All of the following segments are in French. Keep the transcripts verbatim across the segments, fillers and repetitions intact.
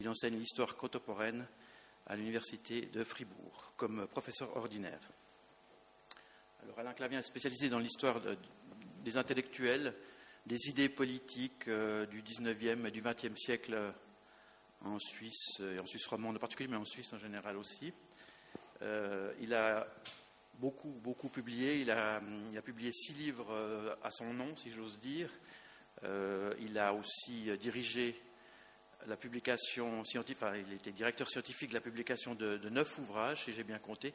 Il enseigne l'histoire contemporaine à l'université de Fribourg comme professeur ordinaire. Alors Alain Clavien est spécialisé dans l'histoire de, des intellectuels, des idées politiques euh, du dix-neuvième et du vingtième siècle en Suisse, et en Suisse romande en particulier, mais en Suisse en général aussi. Euh, il a beaucoup, beaucoup publié. Il a, il a publié six livres euh, à son nom, si j'ose dire. Euh, il a aussi dirigé la publication scientifique, enfin, il était directeur scientifique de la publication de, de neuf ouvrages, si j'ai bien compté.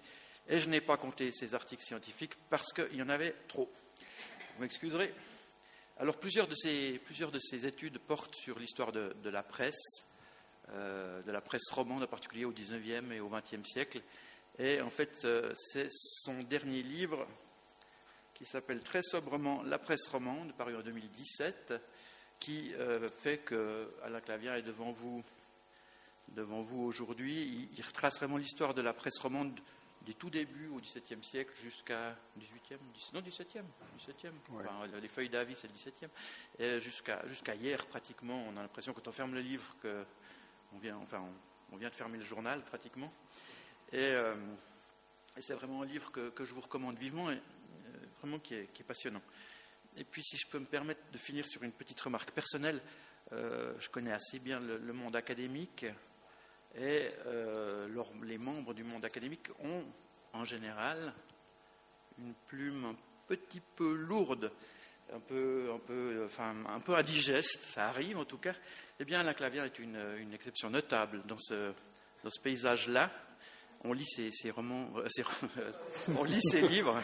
Et je n'ai pas compté ces articles scientifiques parce qu'il y en avait trop. Vous m'excuserez. Alors, plusieurs de ces, plusieurs de ces études portent sur l'histoire de, de la presse, euh, de la presse romande en particulier au dix-neuvième et au vingtième siècle. Et en fait, euh, c'est son dernier livre qui s'appelle très sobrement « La presse romande », paru en deux mille dix-sept, qui euh, fait que Alain Clavien est devant vous, devant vous aujourd'hui. Il, il retrace vraiment l'histoire de la presse romande du tout début au dix-septième siècle jusqu'à dix-huitième, dix, non dix-septième, dix-septième. Ouais. Enfin, les feuilles d'avis, c'est le dix-septième. Et jusqu'à, jusqu'à hier, pratiquement, on a l'impression quand on ferme le livre que on vient, enfin, on, on vient de fermer le journal, pratiquement. Et, euh, et c'est vraiment un livre que, que je vous recommande vivement, et, euh, vraiment qui est, qui est passionnant. Et puis, si je peux me permettre de finir sur une petite remarque personnelle, euh, je connais assez bien le, le monde académique et euh, leur, les membres du monde académique ont, en général, une plume un petit peu lourde, un peu, un peu, enfin, un peu indigeste, ça arrive en tout cas. Eh bien, Alain Clavien est une, une exception notable dans ce, dans ce paysage-là. On lit ses, ses romans, euh, ses, on lit ses livres,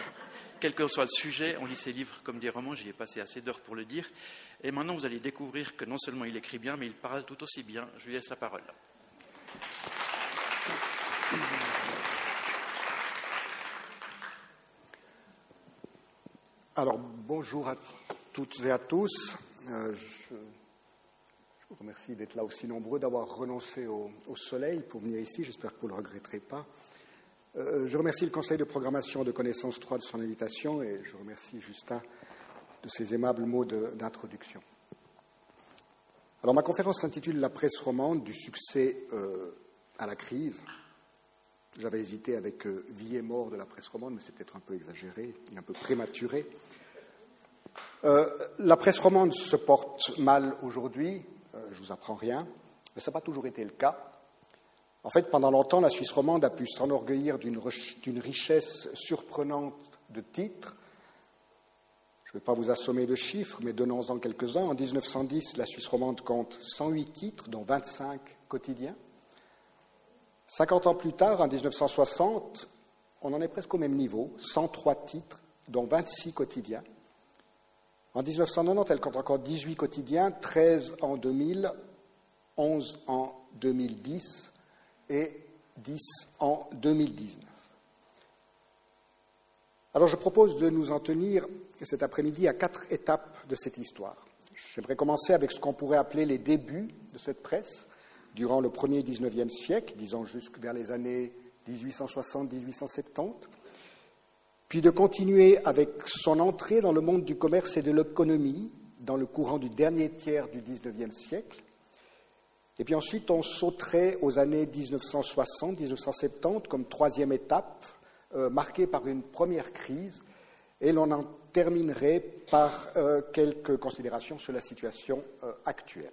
quel que soit le sujet, on lit ses livres comme des romans, j'y ai passé assez d'heures pour le dire. Et maintenant, vous allez découvrir que non seulement il écrit bien, mais il parle tout aussi bien. Je lui laisse la parole. Alors, bonjour à toutes et à tous. Euh, je... Je vous remercie d'être là aussi nombreux, d'avoir renoncé au, au soleil pour venir ici. J'espère que vous ne le regretterez pas. Euh, je remercie le Conseil de programmation de Connaissance trois de son invitation et je remercie Justin de ses aimables mots de, d'introduction. Alors, ma conférence s'intitule « La presse romande, du succès euh, à la crise ». J'avais hésité avec euh, « Vie et mort de la presse romande », mais c'est peut-être un peu exagéré et un peu prématuré. Euh, la presse romande se porte mal aujourd'hui. Je ne vous apprends rien, mais ça n'a pas toujours été le cas. En fait, pendant longtemps, la Suisse romande a pu s'enorgueillir d'une, re- d'une richesse surprenante de titres. Je ne vais pas vous assommer de chiffres, mais donnons-en quelques-uns. En dix-neuf cent dix, la Suisse romande compte cent huit titres, dont vingt-cinq quotidiens. cinquante ans plus tard, en dix-neuf cent soixante, on en est presque au même niveau, cent trois titres, dont vingt-six quotidiens. En dix-neuf cent quatre-vingt-dix, elle compte encore dix-huit quotidiens, treize en deux mille, onze en deux mille dix et dix en deux mille dix-neuf. Alors je propose de nous en tenir cet après-midi à quatre étapes de cette histoire. J'aimerais commencer avec ce qu'on pourrait appeler les débuts de cette presse durant le premier et dix-neuvième siècle, disons jusque vers les années dix-huit cent soixante à dix-huit cent soixante-dix. Puis de continuer avec son entrée dans le monde du commerce et de l'économie dans le courant du dernier tiers du dix-neuvième siècle. Et puis ensuite, on sauterait aux années dix-neuf cent soixante à dix-neuf cent soixante-dix comme troisième étape, euh, marquée par une première crise, et l'on en terminerait par euh, quelques considérations sur la situation euh, actuelle.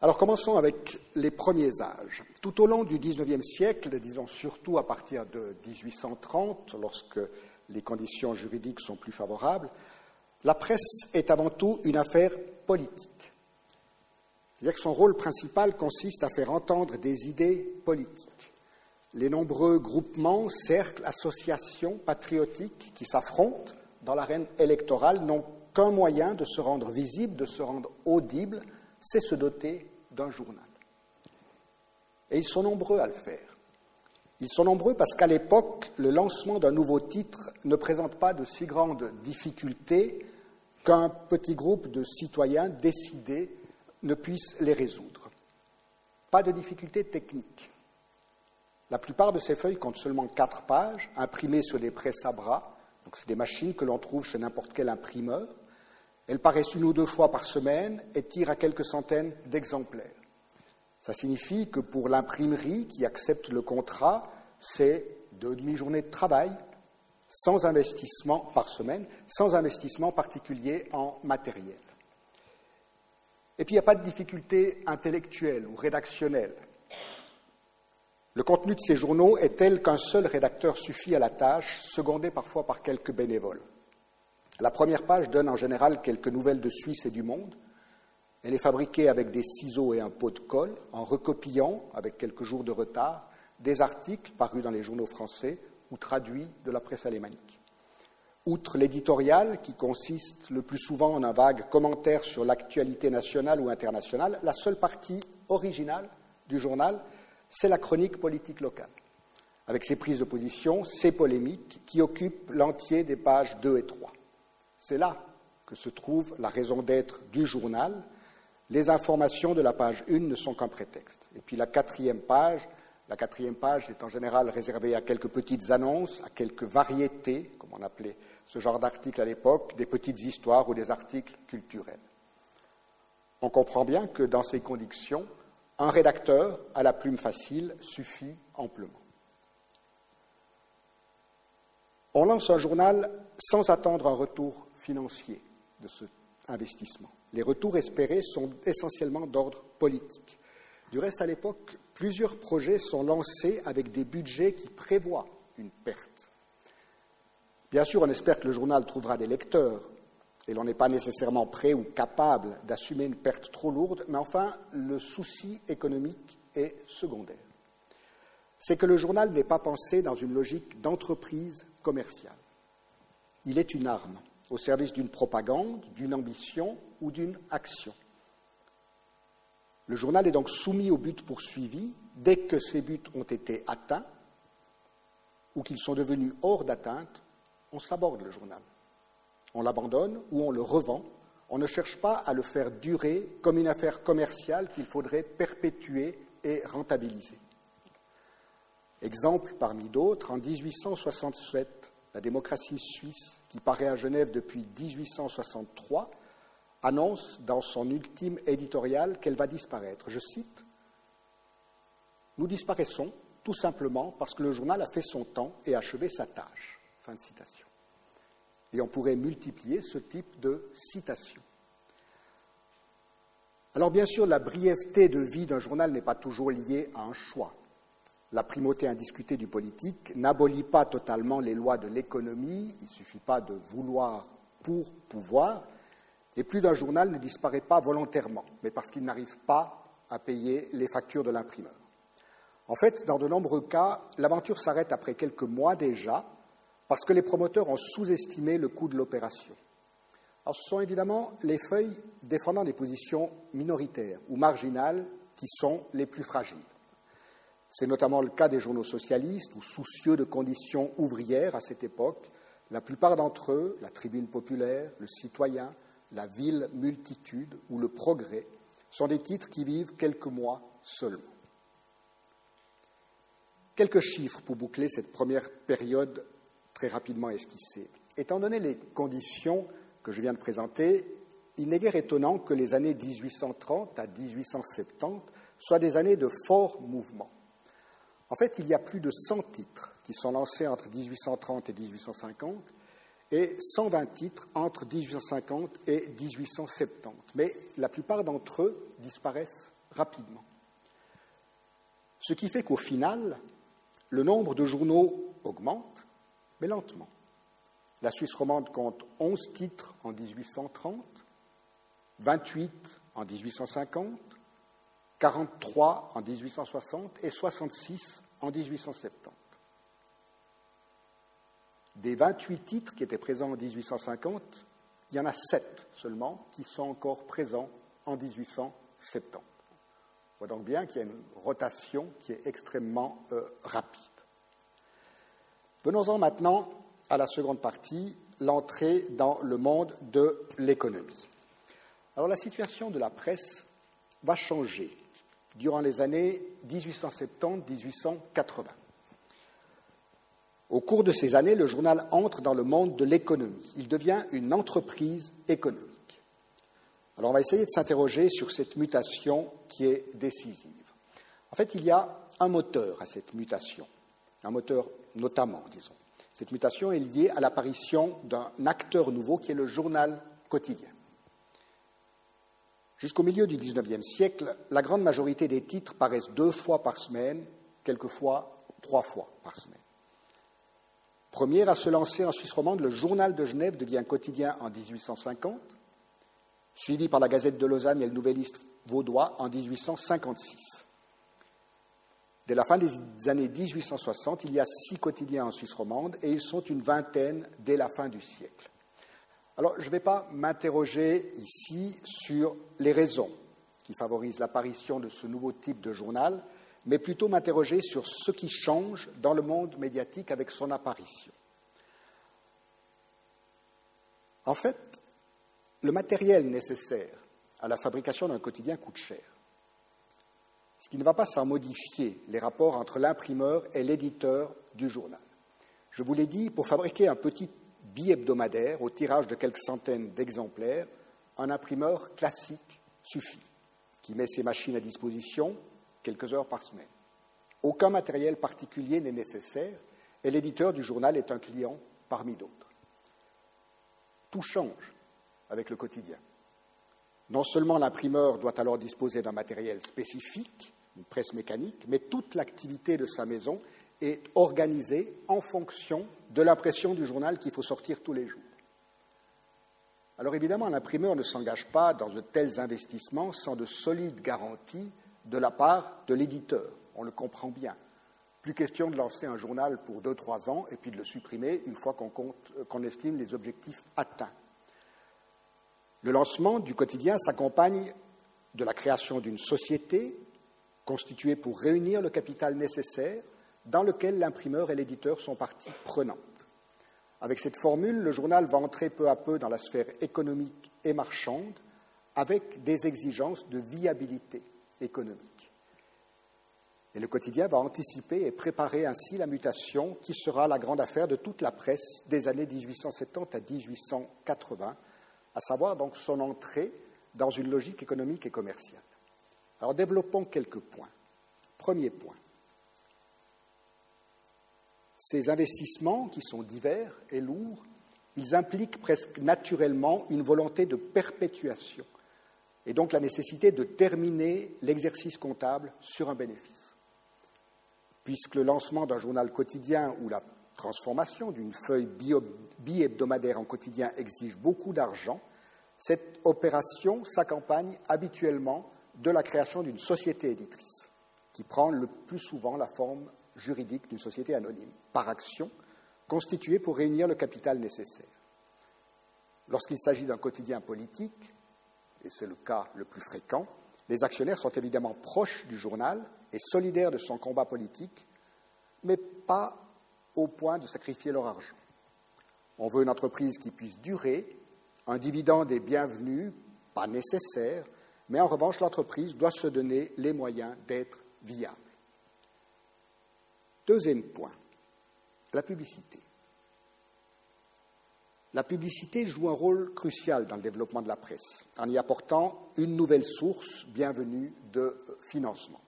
Alors commençons avec les premiers âges. Tout au long du dix-neuvième siècle, disons surtout à partir de dix-huit cent trente, lorsque les conditions juridiques sont plus favorables, la presse est avant tout une affaire politique. C'est-à-dire que son rôle principal consiste à faire entendre des idées politiques. Les nombreux groupements, cercles, associations patriotiques qui s'affrontent dans l'arène électorale n'ont qu'un moyen de se rendre visible, de se rendre audible, c'est se doter d'un journal. Et ils sont nombreux à le faire. Ils sont nombreux parce qu'à l'époque, le lancement d'un nouveau titre ne présente pas de si grande difficulté qu'un petit groupe de citoyens décidés ne puisse les résoudre. Pas de difficulté technique. La plupart de ces feuilles comptent seulement quatre pages, imprimées sur des presses à bras, donc c'est des machines que l'on trouve chez n'importe quel imprimeur, Elles paraissent une ou deux fois par semaine et tirent à quelques centaines d'exemplaires. Ça signifie que pour l'imprimerie qui accepte le contrat, c'est deux demi-journées de travail, sans investissement par semaine, sans investissement particulier en matériel. Et puis, il n'y a pas de difficulté intellectuelle ou rédactionnelle. Le contenu de ces journaux est tel qu'un seul rédacteur suffit à la tâche, secondé parfois par quelques bénévoles. La première page donne en général quelques nouvelles de Suisse et du monde. Elle est fabriquée avec des ciseaux et un pot de colle, en recopiant, avec quelques jours de retard, des articles parus dans les journaux français ou traduits de la presse alémanique. Outre l'éditorial, qui consiste le plus souvent en un vague commentaire sur l'actualité nationale ou internationale, la seule partie originale du journal, c'est la chronique politique locale, avec ses prises de position, ses polémiques, qui occupent l'entier des pages deux et trois. C'est là que se trouve la raison d'être du journal. Les informations de la page un ne sont qu'un prétexte. Et puis la quatrième page, la quatrième page est en général réservée à quelques petites annonces, à quelques variétés, comme on appelait ce genre d'articles à l'époque, des petites histoires ou des articles culturels. On comprend bien que dans ces conditions, un rédacteur à la plume facile suffit amplement. On lance un journal sans attendre un retour financier de cet investissement. Les retours espérés sont essentiellement d'ordre politique. Du reste, à l'époque, plusieurs projets sont lancés avec des budgets qui prévoient une perte. Bien sûr, on espère que le journal trouvera des lecteurs, et l'on n'est pas nécessairement prêt ou capable d'assumer une perte trop lourde, mais enfin, le souci économique est secondaire. C'est que le journal n'est pas pensé dans une logique d'entreprise commerciale. Il est une arme au service d'une propagande, d'une ambition ou d'une action. Le journal est donc soumis aux buts poursuivis dès que ces buts ont été atteints ou qu'ils sont devenus hors d'atteinte, on s'aborde le journal. On l'abandonne ou on le revend. On ne cherche pas à le faire durer comme une affaire commerciale qu'il faudrait perpétuer et rentabiliser. Exemple parmi d'autres, en dix-huit cent soixante-sept, La démocratie suisse, qui paraît à Genève depuis dix-huit cent soixante-trois, annonce dans son ultime éditorial qu'elle va disparaître. Je cite : « Nous disparaissons tout simplement parce que le journal a fait son temps et achevé sa tâche. » Fin de citation. Et on pourrait multiplier ce type de citation. Alors bien sûr, la brièveté de vie d'un journal n'est pas toujours liée à un choix. La primauté indiscutée du politique n'abolit pas totalement les lois de l'économie, il ne suffit pas de vouloir pour pouvoir, et plus d'un journal ne disparaît pas volontairement, mais parce qu'il n'arrive pas à payer les factures de l'imprimeur. En fait, dans de nombreux cas, l'aventure s'arrête après quelques mois déjà, parce que les promoteurs ont sous-estimé le coût de l'opération. Alors, ce sont évidemment les feuilles défendant des positions minoritaires ou marginales qui sont les plus fragiles. C'est notamment le cas des journaux socialistes ou soucieux de conditions ouvrières à cette époque. La plupart d'entre eux, la Tribune populaire, Le Citoyen, La Ville multitude ou Le Progrès, sont des titres qui vivent quelques mois seulement. Quelques chiffres pour boucler cette première période très rapidement esquissée. Étant donné les conditions que je viens de présenter, il n'est guère étonnant que les années dix-huit cent trente à dix-huit cent soixante-dix soient des années de fort mouvement. En fait, il y a plus de cent titres qui sont lancés entre dix-huit cent trente et dix-huit cent cinquante et cent vingt titres entre dix-huit cent cinquante et dix-huit cent soixante-dix. Mais la plupart d'entre eux disparaissent rapidement. Ce qui fait qu'au final, le nombre de journaux augmente, mais lentement. La Suisse romande compte onze titres en dix-huit cent trente, vingt-huit en dix-huit cent cinquante, quarante-trois en dix-huit cent soixante et soixante-six en dix-huit cent soixante-dix. Des vingt-huit titres qui étaient présents en dix-huit cent cinquante, il y en a sept seulement qui sont encore présents en dix-huit cent soixante-dix. On voit donc bien qu'il y a une rotation qui est extrêmement euh, rapide. Venons-en maintenant à la seconde partie, l'entrée dans le monde de l'économie. Alors la situation de la presse va changer durant les années dix-huit cent soixante-dix à dix-huit cent quatre-vingts. Au cours de ces années, le journal entre dans le monde de l'économie. Il devient une entreprise économique. Alors, on va essayer de s'interroger sur cette mutation qui est décisive. En fait, il y a un moteur à cette mutation, un moteur notamment, disons. Cette mutation est liée à l'apparition d'un acteur nouveau qui est le journal quotidien. Jusqu'au milieu du dix-neuvième siècle, la grande majorité des titres paraissent deux fois par semaine, quelquefois trois fois par semaine. Premier à se lancer en Suisse romande, le Journal de Genève devient quotidien en dix-huit cent cinquante, suivi par la Gazette de Lausanne et le Nouvelliste vaudois en dix-huit cent cinquante-six. Dès la fin des années dix-huit cent soixante, il y a six quotidiens en Suisse romande et ils sont une vingtaine dès la fin du siècle. Alors, je ne vais pas m'interroger ici sur les raisons qui favorisent l'apparition de ce nouveau type de journal, mais plutôt m'interroger sur ce qui change dans le monde médiatique avec son apparition. En fait, le matériel nécessaire à la fabrication d'un quotidien coûte cher, ce qui ne va pas sans modifier les rapports entre l'imprimeur et l'éditeur du journal. Je vous l'ai dit, pour fabriquer un petit bi-hebdomadaire au tirage de quelques centaines d'exemplaires, un imprimeur classique suffit, qui met ses machines à disposition quelques heures par semaine. Aucun matériel particulier n'est nécessaire et l'éditeur du journal est un client parmi d'autres. Tout change avec le quotidien. Non seulement l'imprimeur doit alors disposer d'un matériel spécifique, une presse mécanique, mais toute l'activité de sa maison est organisée en fonction de l'impression du journal qu'il faut sortir tous les jours. Alors évidemment, l'imprimeur ne s'engage pas dans de tels investissements sans de solides garanties de la part de l'éditeur. On le comprend bien. Plus question de lancer un journal pour deux, trois ans et puis de le supprimer une fois qu'on compte, qu'on estime les objectifs atteints. Le lancement du quotidien s'accompagne de la création d'une société constituée pour réunir le capital nécessaire dans lequel l'imprimeur et l'éditeur sont parties prenantes. Avec cette formule, le journal va entrer peu à peu dans la sphère économique et marchande avec des exigences de viabilité économique. Et le quotidien va anticiper et préparer ainsi la mutation qui sera la grande affaire de toute la presse des années dix-huit cent soixante-dix à dix-huit cent quatre-vingts, à savoir donc son entrée dans une logique économique et commerciale. Alors développons quelques points. Premier point. Ces investissements, qui sont divers et lourds, ils impliquent presque naturellement une volonté de perpétuation et donc la nécessité de terminer l'exercice comptable sur un bénéfice. Puisque le lancement d'un journal quotidien ou la transformation d'une feuille bi-hebdomadaire en quotidien exige beaucoup d'argent, cette opération s'accompagne habituellement de la création d'une société éditrice qui prend le plus souvent la forme juridique d'une société anonyme, par action, constituée pour réunir le capital nécessaire. Lorsqu'il s'agit d'un quotidien politique, et c'est le cas le plus fréquent, les actionnaires sont évidemment proches du journal et solidaires de son combat politique, mais pas au point de sacrifier leur argent. On veut une entreprise qui puisse durer, un dividende est bienvenu, pas nécessaire, mais en revanche, l'entreprise doit se donner les moyens d'être viable. Deuxième point, la publicité. La publicité joue un rôle crucial dans le développement de la presse, en y apportant une nouvelle source bienvenue de financement.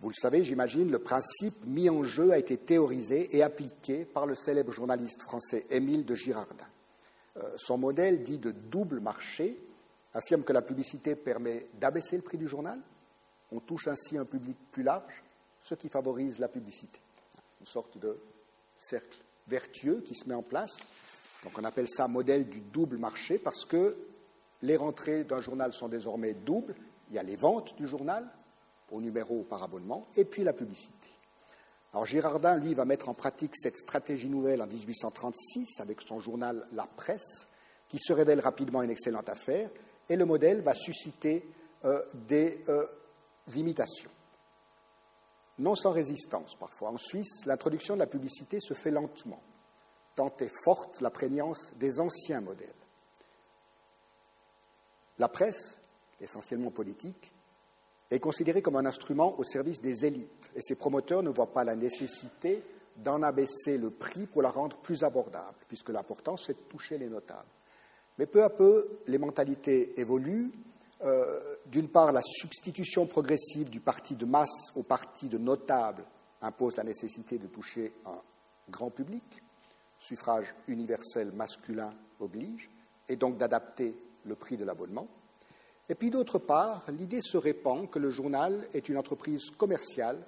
Vous le savez, j'imagine, le principe mis en jeu a été théorisé et appliqué par le célèbre journaliste français Émile de Girardin. Euh, son modèle, dit de double marché, affirme que la publicité permet d'abaisser le prix du journal. On touche ainsi un public plus large, ce qui favorise la publicité. Une sorte de cercle vertueux qui se met en place. Donc on appelle ça modèle du double marché parce que les rentrées d'un journal sont désormais doubles. Il y a les ventes du journal, au numéro ou par abonnement, et puis la publicité. Alors Girardin, lui, va mettre en pratique cette stratégie nouvelle en dix-huit cent trente-six avec son journal La Presse, qui se révèle rapidement une excellente affaire, et le modèle va susciter euh, des... Euh, imitations. Non sans résistance parfois. En Suisse, l'introduction de la publicité se fait lentement, tant est forte la prégnance des anciens modèles. La presse, essentiellement politique, est considérée comme un instrument au service des élites et ses promoteurs ne voient pas la nécessité d'en abaisser le prix pour la rendre plus abordable, puisque l'important c'est de toucher les notables. Mais peu à peu, les mentalités évoluent. Euh, d'une part, la substitution progressive du parti de masse au parti de notables impose la nécessité de toucher un grand public. Suffrage universel masculin oblige, et donc d'adapter le prix de l'abonnement. Et puis, d'autre part, l'idée se répand que le journal est une entreprise commerciale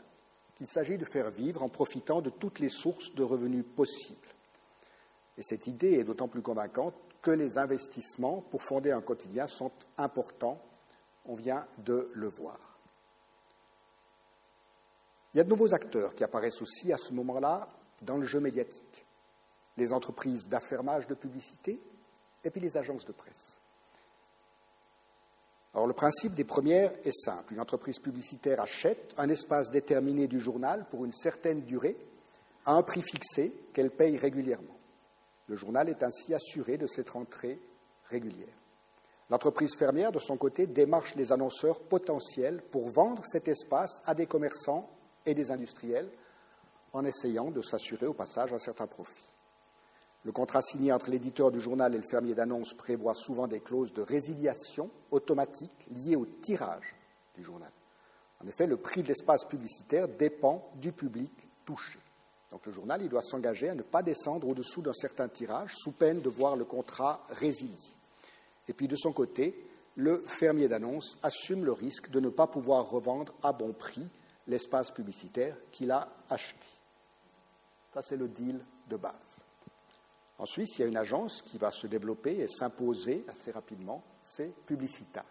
qu'il s'agit de faire vivre en profitant de toutes les sources de revenus possibles. Et cette idée est d'autant plus convaincante que les investissements pour fonder un quotidien sont importants. On vient de le voir. Il y a de nouveaux acteurs qui apparaissent aussi à ce moment-là dans le jeu médiatique. Les entreprises d'affermage de publicité et puis les agences de presse. Alors, le principe des premières est simple. Une entreprise publicitaire achète un espace déterminé du journal pour une certaine durée à un prix fixé qu'elle paye régulièrement. Le journal est ainsi assuré de cette rentrée régulière. L'entreprise fermière, de son côté, démarche les annonceurs potentiels pour vendre cet espace à des commerçants et des industriels en essayant de s'assurer au passage un certain profit. Le contrat signé entre l'éditeur du journal et le fermier d'annonce prévoit souvent des clauses de résiliation automatique liées au tirage du journal. En effet, le prix de l'espace publicitaire dépend du public touché. Donc le journal, il doit s'engager à ne pas descendre au-dessous d'un certain tirage, sous peine de voir le contrat résilié. Et puis de son côté, le fermier d'annonce assume le risque de ne pas pouvoir revendre à bon prix l'espace publicitaire qu'il a acheté. Ça, c'est le deal de base. En Suisse, il y a une agence qui va se développer et s'imposer assez rapidement, c'est Publicitas.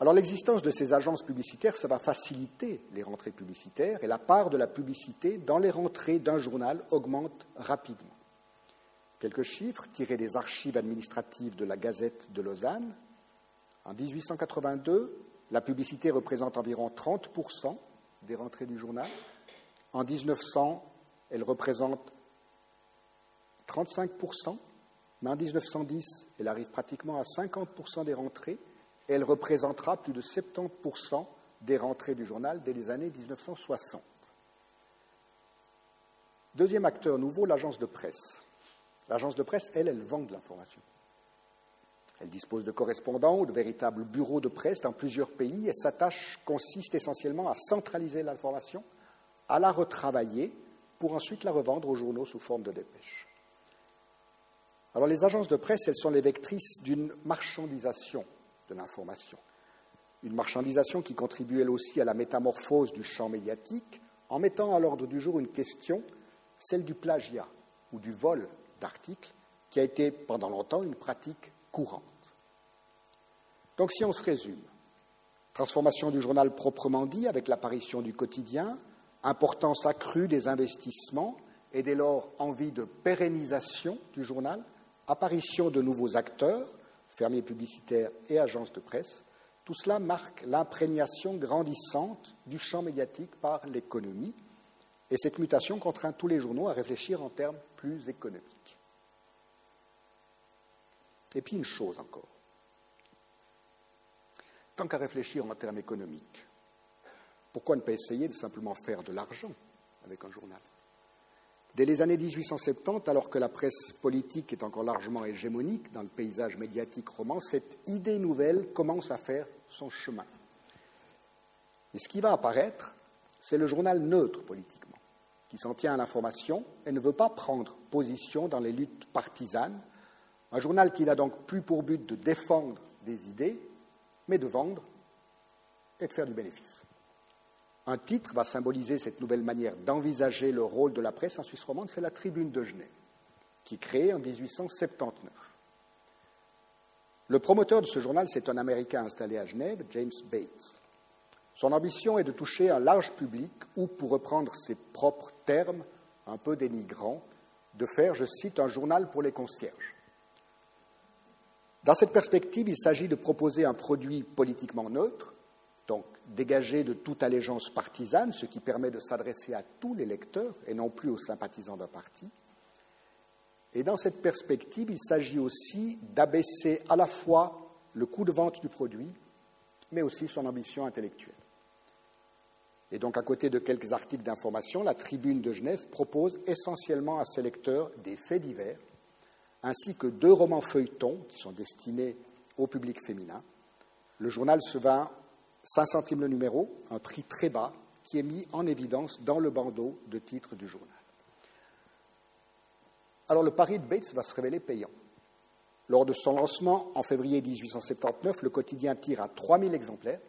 Alors, l'existence de ces agences publicitaires, ça va faciliter les rentrées publicitaires et la part de la publicité dans les rentrées d'un journal augmente rapidement. Quelques chiffres tirés des archives administratives de la Gazette de Lausanne. En dix-huit cent quatre-vingt-deux, la publicité représente environ trente pour cent des rentrées du journal. En mille neuf cents, elle représente trente-cinq pour cent, mais en mille neuf cent dix, elle arrive pratiquement à cinquante pour cent des rentrées. Elle représentera plus de soixante-dix pour cent des rentrées du journal dès les années mille neuf cent soixante. Deuxième acteur nouveau, l'agence de presse. L'agence de presse, elle, elle vend de l'information. Elle dispose de correspondants ou de véritables bureaux de presse dans plusieurs pays et sa tâche consiste essentiellement à centraliser l'information, à la retravailler pour ensuite la revendre aux journaux sous forme de dépêches. Alors, les agences de presse, elles sont les vectrices d'une marchandisation de l'information. Une marchandisation qui contribue elle aussi à la métamorphose du champ médiatique en mettant à l'ordre du jour une question, celle du plagiat ou du vol d'articles, qui a été pendant longtemps une pratique courante. Donc si on se résume, transformation du journal proprement dit avec l'apparition du quotidien, importance accrue des investissements et dès lors envie de pérennisation du journal, apparition de nouveaux acteurs, fermiers publicitaires et agences de presse, tout cela marque l'imprégnation grandissante du champ médiatique par l'économie, et cette mutation contraint tous les journaux à réfléchir en termes plus économiques. Et puis une chose encore. Tant qu'à réfléchir en termes économiques, pourquoi ne pas essayer de simplement faire de l'argent avec un journal ? Dès les années mille huit cent soixante-dix, alors que la presse politique est encore largement hégémonique dans le paysage médiatique roman, cette idée nouvelle commence à faire son chemin. Et ce qui va apparaître, c'est le journal neutre politiquement, qui s'en tient à l'information et ne veut pas prendre position dans les luttes partisanes. Un journal qui n'a donc plus pour but de défendre des idées, mais de vendre et de faire du bénéfice. Un titre va symboliser cette nouvelle manière d'envisager le rôle de la presse en Suisse romande, c'est la Tribune de Genève, qui est créée en mille huit cent soixante-dix-neuf. Le promoteur de ce journal, c'est un Américain installé à Genève, James Bates. Son ambition est de toucher un large public ou, pour reprendre ses propres termes un peu dénigrants, de faire, je cite, un journal pour les concierges. Dans cette perspective, il s'agit de proposer un produit politiquement neutre, donc dégagé de toute allégeance partisane, ce qui permet de s'adresser à tous les lecteurs et non plus aux sympathisants d'un parti. Et dans cette perspective, il s'agit aussi d'abaisser à la fois le coût de vente du produit, mais aussi son ambition intellectuelle. Et donc, à côté de quelques articles d'information, la Tribune de Genève propose essentiellement à ses lecteurs des faits divers, ainsi que deux romans feuilletons qui sont destinés au public féminin. Le journal se vend cinq centimes le numéro, un prix très bas qui est mis en évidence dans le bandeau de titre du journal. Alors le pari de Bates va se révéler payant. Lors de son lancement en février dix-huit cent soixante-dix-neuf, le quotidien tire à trois mille exemplaires.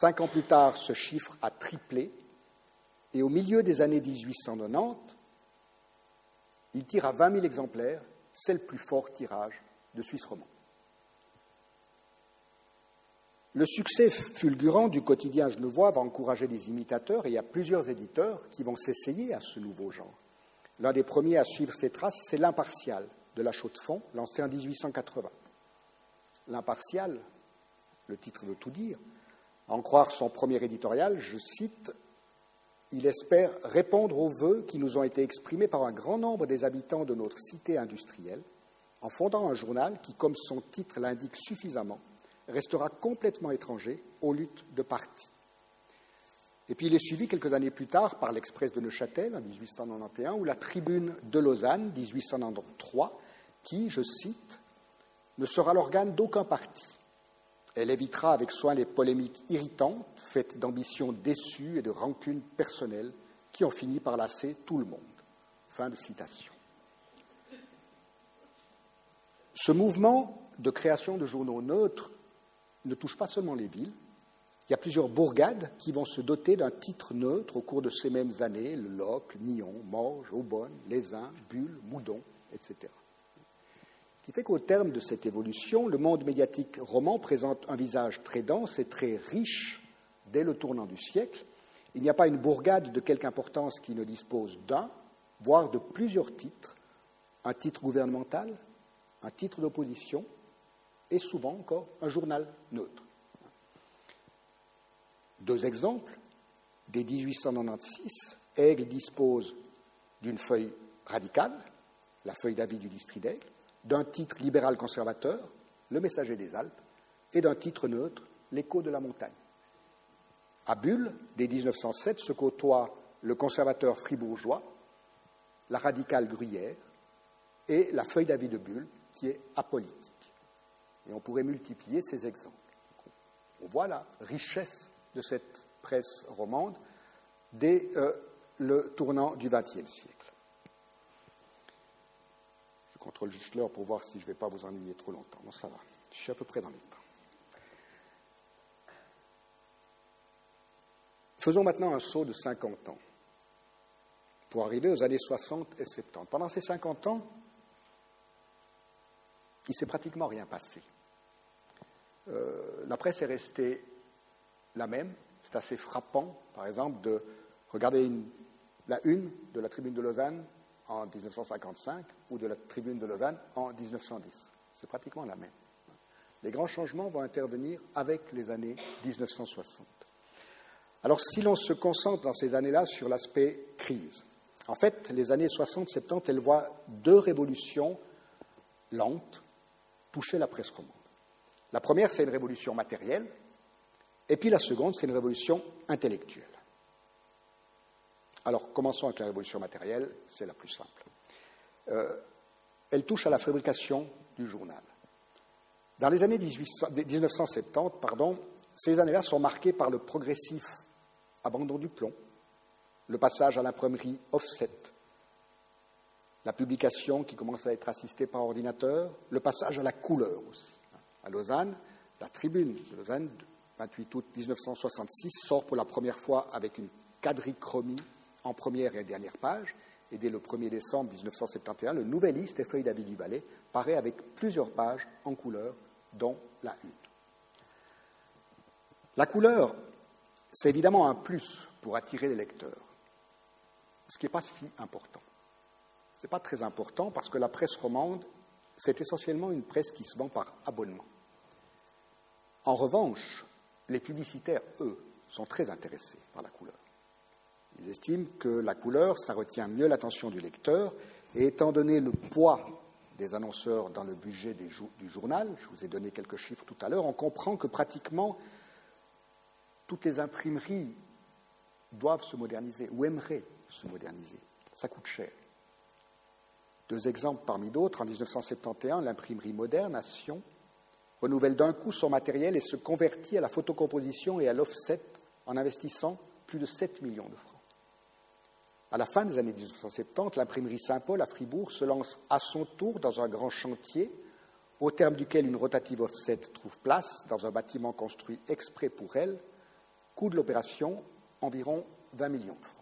Cinq ans plus tard, ce chiffre a triplé et au milieu des années dix-huit cent quatre-vingt-dix, il tire à vingt mille exemplaires. C'est le plus fort tirage de Suisse romande. Le succès fulgurant du quotidien genevois va encourager des imitateurs et il y a plusieurs éditeurs qui vont s'essayer à ce nouveau genre. L'un des premiers à suivre ses traces, c'est L'Impartial de la Chaux-de-Fonds, lancé en dix-huit cent quatre-vingt. L'Impartial, le titre veut tout dire. À en croire son premier éditorial, je cite, « Il espère répondre aux vœux qui nous ont été exprimés par un grand nombre des habitants de notre cité industrielle, en fondant un journal qui, comme son titre l'indique suffisamment, restera complètement étranger aux luttes de parti. » Et puis il est suivi quelques années plus tard par l'Express de Neuchâtel, en dix-huit cent quatre-vingt-onze, ou la Tribune de Lausanne, dix-huit cent quatre-vingt-treize, qui, je cite, « ne sera l'organe d'aucun parti. Elle évitera avec soin les polémiques irritantes, faites d'ambitions déçues et de rancunes personnelles, qui ont fini par lasser tout le monde. » Fin de citation. Ce mouvement de création de journaux neutres ne touche pas seulement les villes. Il y a plusieurs bourgades qui vont se doter d'un titre neutre au cours de ces mêmes années, le Locle, Nyon, Morges, Aubonne, Leysin, Bulle, Moudon, et cetera. Ce qui fait qu'au terme de cette évolution, le monde médiatique roman présente un visage très dense et très riche dès le tournant du siècle. Il n'y a pas une bourgade de quelque importance qui ne dispose d'un, voire de plusieurs titres, un titre gouvernemental, un titre d'opposition, et souvent encore un journal neutre. Deux exemples. Dès dix-huit cent quatre-vingt-seize, Aigle dispose d'une feuille radicale, la feuille d'avis du district d'Aigle, d'un titre libéral-conservateur, Le Messager des Alpes, et d'un titre neutre, L'écho de la montagne. À Bulle, dès dix-neuf cent sept, se côtoient le conservateur fribourgeois, la radicale Gruyère et la feuille d'avis de Bulle, qui est apolitique. Et on pourrait multiplier ces exemples. On voit la richesse de cette presse romande dès euh, le tournant du vingtième siècle. Je contrôle juste l'heure pour voir si je ne vais pas vous ennuyer trop longtemps. Bon, ça va, je suis à peu près dans les temps. Faisons maintenant un saut de cinquante ans pour arriver aux années soixante et soixante-dix. Pendant ces cinquante ans, il ne s'est pratiquement rien passé. Euh, la presse est restée la même. C'est assez frappant, par exemple, de regarder une, la une de la Tribune de Lausanne en dix-neuf cent cinquante-cinq ou de la Tribune de Lausanne en dix-neuf cent dix. C'est pratiquement la même. Les grands changements vont intervenir avec les années dix-neuf cent soixante. Alors, si l'on se concentre dans ces années-là sur l'aspect crise, en fait, les années soixante soixante-dix, elles voient deux révolutions lentes toucher la presse romande. La première, c'est une révolution matérielle, et puis la seconde, c'est une révolution intellectuelle. Alors, commençons avec la révolution matérielle, c'est la plus simple. Euh, elle touche à la fabrication du journal. Dans les années dix-neuf cent soixante-dix, pardon, ces années-là sont marquées par le progressif abandon du plomb, le passage à l'imprimerie offset, la publication qui commence à être assistée par ordinateur, le passage à la couleur aussi. À Lausanne, la Tribune de Lausanne, vingt-huit août dix-neuf cent soixante-six, sort pour la première fois avec une quadrichromie en première et dernière page, et dès le premier décembre dix-neuf cent soixante et onze, le Nouvelliste et feuille d'avis du Valais paraît avec plusieurs pages en couleur, dont la une. La couleur, c'est évidemment un plus pour attirer les lecteurs, ce qui n'est pas si important. Ce n'est pas très important parce que la presse romande, c'est essentiellement une presse qui se vend par abonnement. En revanche, les publicitaires, eux, sont très intéressés par la couleur. Ils estiment que la couleur, ça retient mieux l'attention du lecteur, et étant donné le poids des annonceurs dans le budget des jou- du journal, je vous ai donné quelques chiffres tout à l'heure, on comprend que pratiquement toutes les imprimeries doivent se moderniser, ou aimeraient se moderniser. Ça coûte cher. Deux exemples parmi d'autres, en mille neuf cent soixante et onze, l'Imprimerie moderne à Sion renouvelle d'un coup son matériel et se convertit à la photocomposition et à l'offset en investissant plus de sept millions de francs. À la fin des années mille neuf cent soixante-dix, l'Imprimerie Saint-Paul à Fribourg se lance à son tour dans un grand chantier, au terme duquel une rotative offset trouve place dans un bâtiment construit exprès pour elle. Coût de l'opération, environ vingt millions de francs.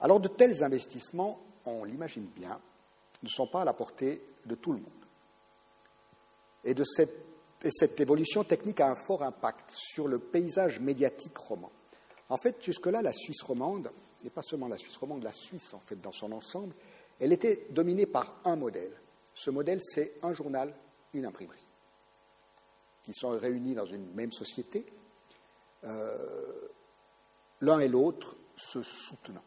Alors de tels investissements, on l'imagine bien, ne sont pas à la portée de tout le monde. Et, de cette, et cette évolution technique a un fort impact sur le paysage médiatique roman. En fait, jusque-là, la Suisse romande, et pas seulement la Suisse romande, la Suisse en fait dans son ensemble, elle était dominée par un modèle. Ce modèle, c'est un journal, une imprimerie, qui sont réunis dans une même société, euh, l'un et l'autre se soutenant.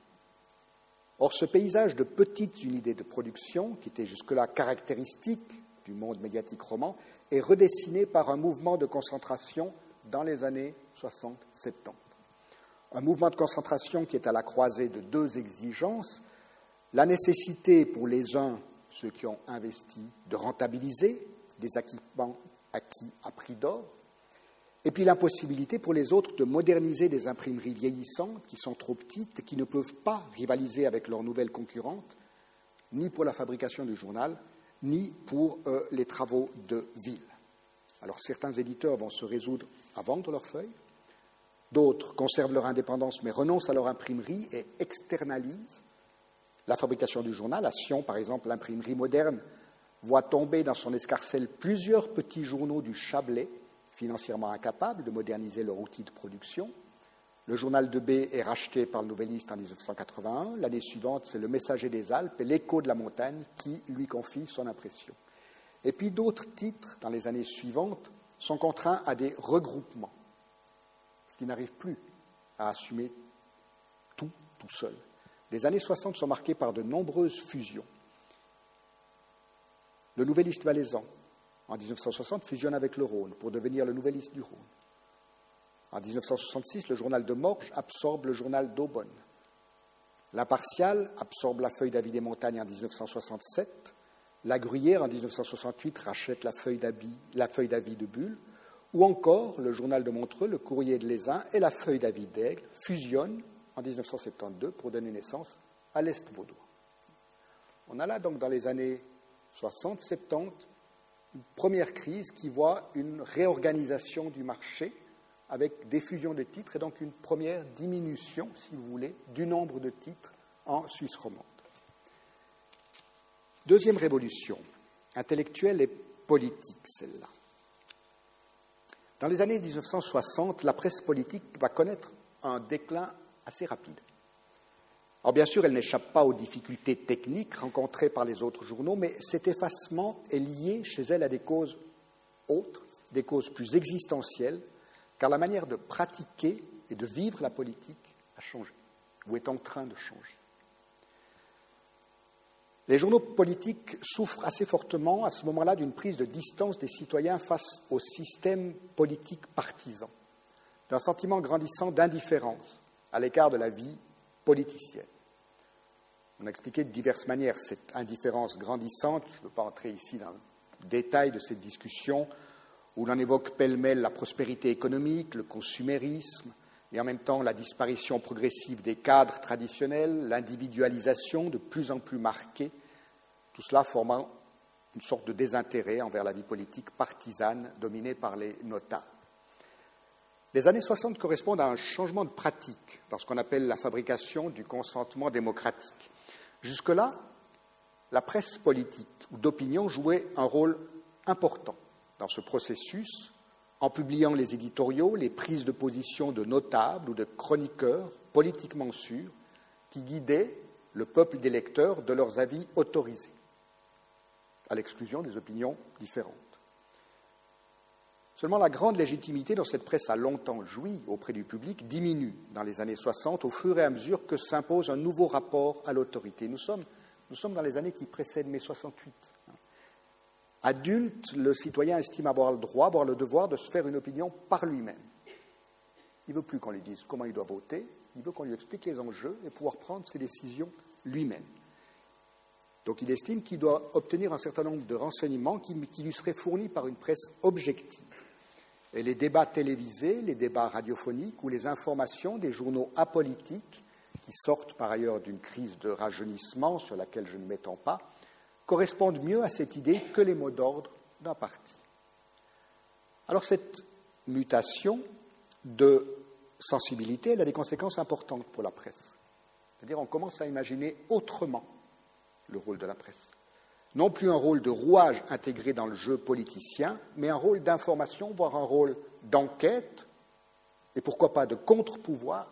Or, ce paysage de petites unités de production, qui était jusque-là caractéristique du monde médiatique roman, est redessiné par un mouvement de concentration dans les années soixante à soixante-dix. Un mouvement de concentration qui est à la croisée de deux exigences, la nécessité pour les uns, ceux qui ont investi, de rentabiliser des équipements acquis à prix d'or, et puis l'impossibilité pour les autres de moderniser des imprimeries vieillissantes qui sont trop petites et qui ne peuvent pas rivaliser avec leurs nouvelles concurrentes, ni pour la fabrication du journal, ni pour euh, les travaux de ville. Alors certains éditeurs vont se résoudre à vendre leurs feuilles, d'autres conservent leur indépendance mais renoncent à leur imprimerie et externalisent la fabrication du journal. À Sion, par exemple, l'imprimerie moderne voit tomber dans son escarcelle plusieurs petits journaux du Chablais, financièrement incapables de moderniser leur outil de production. Le journal de B est racheté par le Nouvelliste en mille neuf cent quatre-vingt-un. L'année suivante, c'est le Messager des Alpes et l'Écho de la montagne qui lui confie son impression. Et puis d'autres titres, dans les années suivantes, sont contraints à des regroupements, ce qui n'arrive plus à assumer tout, tout seul. Les années soixante sont marquées par de nombreuses fusions. Le Nouvelliste valaisan, en mille neuf cent soixante, fusionne avec le Rhône pour devenir le Nouvelliste du Rhône. En mille neuf cent soixante-six, le journal de Morges absorbe le journal d'Aubonne. L'Impartial absorbe la feuille d'avis des montagnes en mille neuf cent soixante-sept. La Gruyère, en mille neuf cent soixante-huit, rachète la feuille d'avis de Bulle. Ou encore, le journal de Montreux, le Courrier de Lézin et la feuille d'avis d'Aigle fusionnent en mille neuf cent soixante-douze pour donner naissance à l'Est vaudois. On a là donc dans les années soixante à soixante-dix une première crise qui voit une réorganisation du marché avec des fusions de titres et donc une première diminution, si vous voulez, du nombre de titres en Suisse romande. Deuxième révolution, intellectuelle et politique, celle-là. Dans les années mille neuf cent soixante, la presse politique va connaître un déclin assez rapide. Alors bien sûr, elle n'échappe pas aux difficultés techniques rencontrées par les autres journaux, mais cet effacement est lié chez elle à des causes autres, des causes plus existentielles, car la manière de pratiquer et de vivre la politique a changé, ou est en train de changer. Les journaux politiques souffrent assez fortement à ce moment-là d'une prise de distance des citoyens face au système politique partisan, d'un sentiment grandissant d'indifférence à l'écart de la vie politicienne. On a expliqué de diverses manières cette indifférence grandissante. Je ne veux pas entrer ici dans le détail de cette discussion où l'on évoque pêle-mêle la prospérité économique, le consumérisme, et en même temps la disparition progressive des cadres traditionnels, l'individualisation de plus en plus marquée, tout cela formant une sorte de désintérêt envers la vie politique partisane dominée par les notables. Les années soixante correspondent à un changement de pratique dans ce qu'on appelle la fabrication du consentement démocratique. Jusque-là, la presse politique ou d'opinion jouait un rôle important dans ce processus, en publiant les éditoriaux, les prises de position de notables ou de chroniqueurs politiquement sûrs qui guidaient le peuple des lecteurs de leurs avis autorisés, à l'exclusion des opinions différentes. Seulement, la grande légitimité dont cette presse a longtemps joui auprès du public diminue dans les années soixante au fur et à mesure que s'impose un nouveau rapport à l'autorité. Nous sommes, nous sommes dans les années qui précèdent mai soixante-huit. Adulte, le citoyen estime avoir le droit, voire le devoir de se faire une opinion par lui-même. Il ne veut plus qu'on lui dise comment il doit voter, il veut qu'on lui explique les enjeux et pouvoir prendre ses décisions lui-même. Donc il estime qu'il doit obtenir un certain nombre de renseignements qui, qui lui seraient fournis par une presse objective. Et les débats télévisés, les débats radiophoniques ou les informations des journaux apolitiques, qui sortent par ailleurs d'une crise de rajeunissement sur laquelle je ne m'étends pas, correspondent mieux à cette idée que les mots d'ordre d'un parti. Alors cette mutation de sensibilité, elle a des conséquences importantes pour la presse. C'est-à-dire on commence à imaginer autrement le rôle de la presse. Non plus un rôle de rouage intégré dans le jeu politicien, mais un rôle d'information, voire un rôle d'enquête, et pourquoi pas de contre-pouvoir,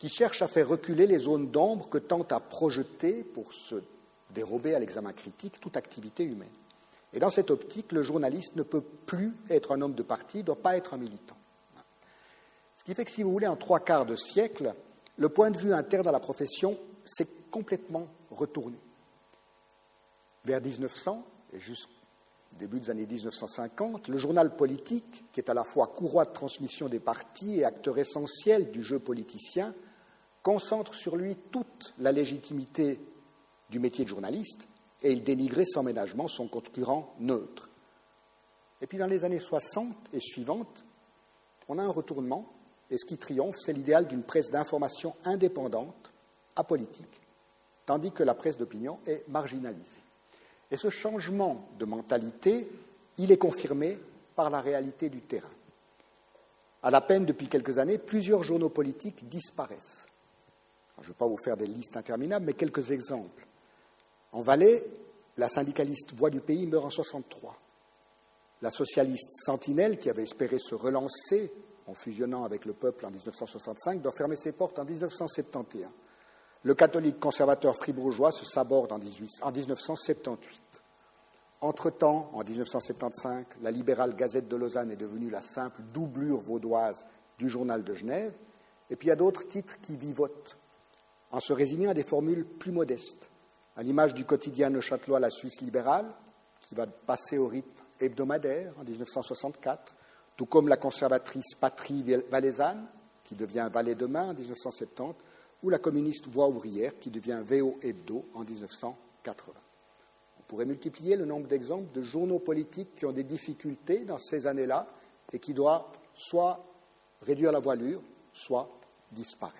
qui cherche à faire reculer les zones d'ombre que tente à projeter, pour se dérober à l'examen critique, toute activité humaine. Et dans cette optique, le journaliste ne peut plus être un homme de parti, ne doit pas être un militant. Ce qui fait que, si vous voulez, en trois quarts de siècle, le point de vue interne à la profession s'est complètement retourné. Vers mille neuf cents et jusqu'au début des années mille neuf cent cinquante, le journal politique, qui est à la fois courroie de transmission des partis et acteur essentiel du jeu politicien, concentre sur lui toute la légitimité du métier de journaliste et il dénigrait sans ménagement son concurrent neutre. Et puis dans les années soixante et suivantes, on a un retournement et ce qui triomphe, c'est l'idéal d'une presse d'information indépendante, apolitique, tandis que la presse d'opinion est marginalisée. Et ce changement de mentalité, il est confirmé par la réalité du terrain. À la peine, depuis quelques années, plusieurs journaux politiques disparaissent. Alors, je ne vais pas vous faire des listes interminables, mais quelques exemples. En Valais, la syndicaliste Voix du Pays meurt en soixante-trois. La socialiste Sentinelle, qui avait espéré se relancer en fusionnant avec Le Peuple en mille neuf cent soixante-cinq, doit fermer ses portes en mille neuf cent soixante et onze. Le catholique conservateur fribourgeois se saborde en dix-neuf cent soixante-dix-huit. Entre-temps, en mille neuf cent soixante-quinze, la libérale Gazette de Lausanne est devenue la simple doublure vaudoise du Journal de Genève. Et puis il y a d'autres titres qui vivotent, en se résignant à des formules plus modestes, à l'image du quotidien neuchâtelois La Suisse libérale, qui va passer au rythme hebdomadaire en mille neuf cent soixante-quatre, tout comme la conservatrice Patrie Valaisanne, qui devient Valais Demain en mille neuf cent soixante-dix, ou la communiste Voix ouvrière, qui devient V O Hebdo en mille neuf cent quatre-vingts. On pourrait multiplier le nombre d'exemples de journaux politiques qui ont des difficultés dans ces années-là et qui doivent soit réduire la voilure, soit disparaître.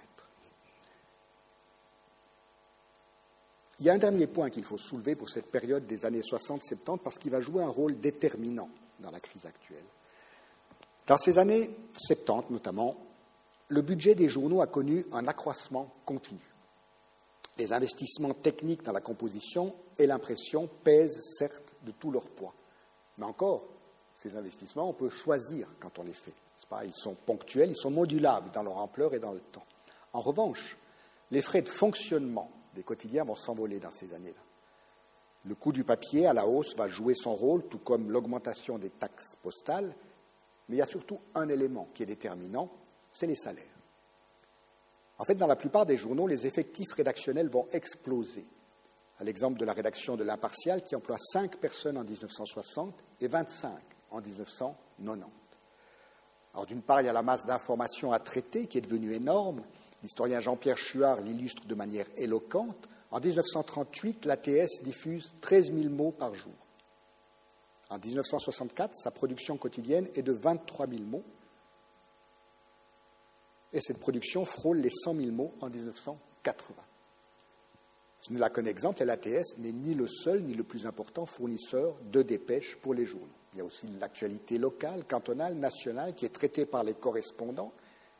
Il y a un dernier point qu'il faut soulever pour cette période des années soixante à soixante-dix, parce qu'il va jouer un rôle déterminant dans la crise actuelle. Dans ces années soixante-dix notamment, le budget des journaux a connu un accroissement continu. Les investissements techniques dans la composition et l'impression pèsent certes de tout leur poids. Mais encore, ces investissements, on peut choisir quand on les fait. C'est pas, ils sont ponctuels, ils sont modulables dans leur ampleur et dans le temps. En revanche, les frais de fonctionnement des quotidiens vont s'envoler dans ces années-là. Le coût du papier à la hausse va jouer son rôle, tout comme l'augmentation des taxes postales. Mais il y a surtout un élément qui est déterminant, c'est les salaires. En fait, dans la plupart des journaux, les effectifs rédactionnels vont exploser. À l'exemple de la rédaction de L'Impartial, qui emploie cinq personnes en mille neuf cent soixante et vingt-cinq en mille neuf cent quatre-vingt-dix. Alors, d'une part, il y a la masse d'informations à traiter qui est devenue énorme. L'historien Jean-Pierre Chuard l'illustre de manière éloquente. En mille neuf cent trente-huit, l'A T S diffuse treize mille mots par jour. En mille neuf cent soixante-quatre, sa production quotidienne est de vingt-trois mille mots. Et cette production frôle les cent mille mots en mille neuf cent quatre-vingts. Ce n'est là qu'un exemple, et l'A T S n'est ni le seul ni le plus important fournisseur de dépêches pour les journaux. Il y a aussi l'actualité locale, cantonale, nationale, qui est traitée par les correspondants,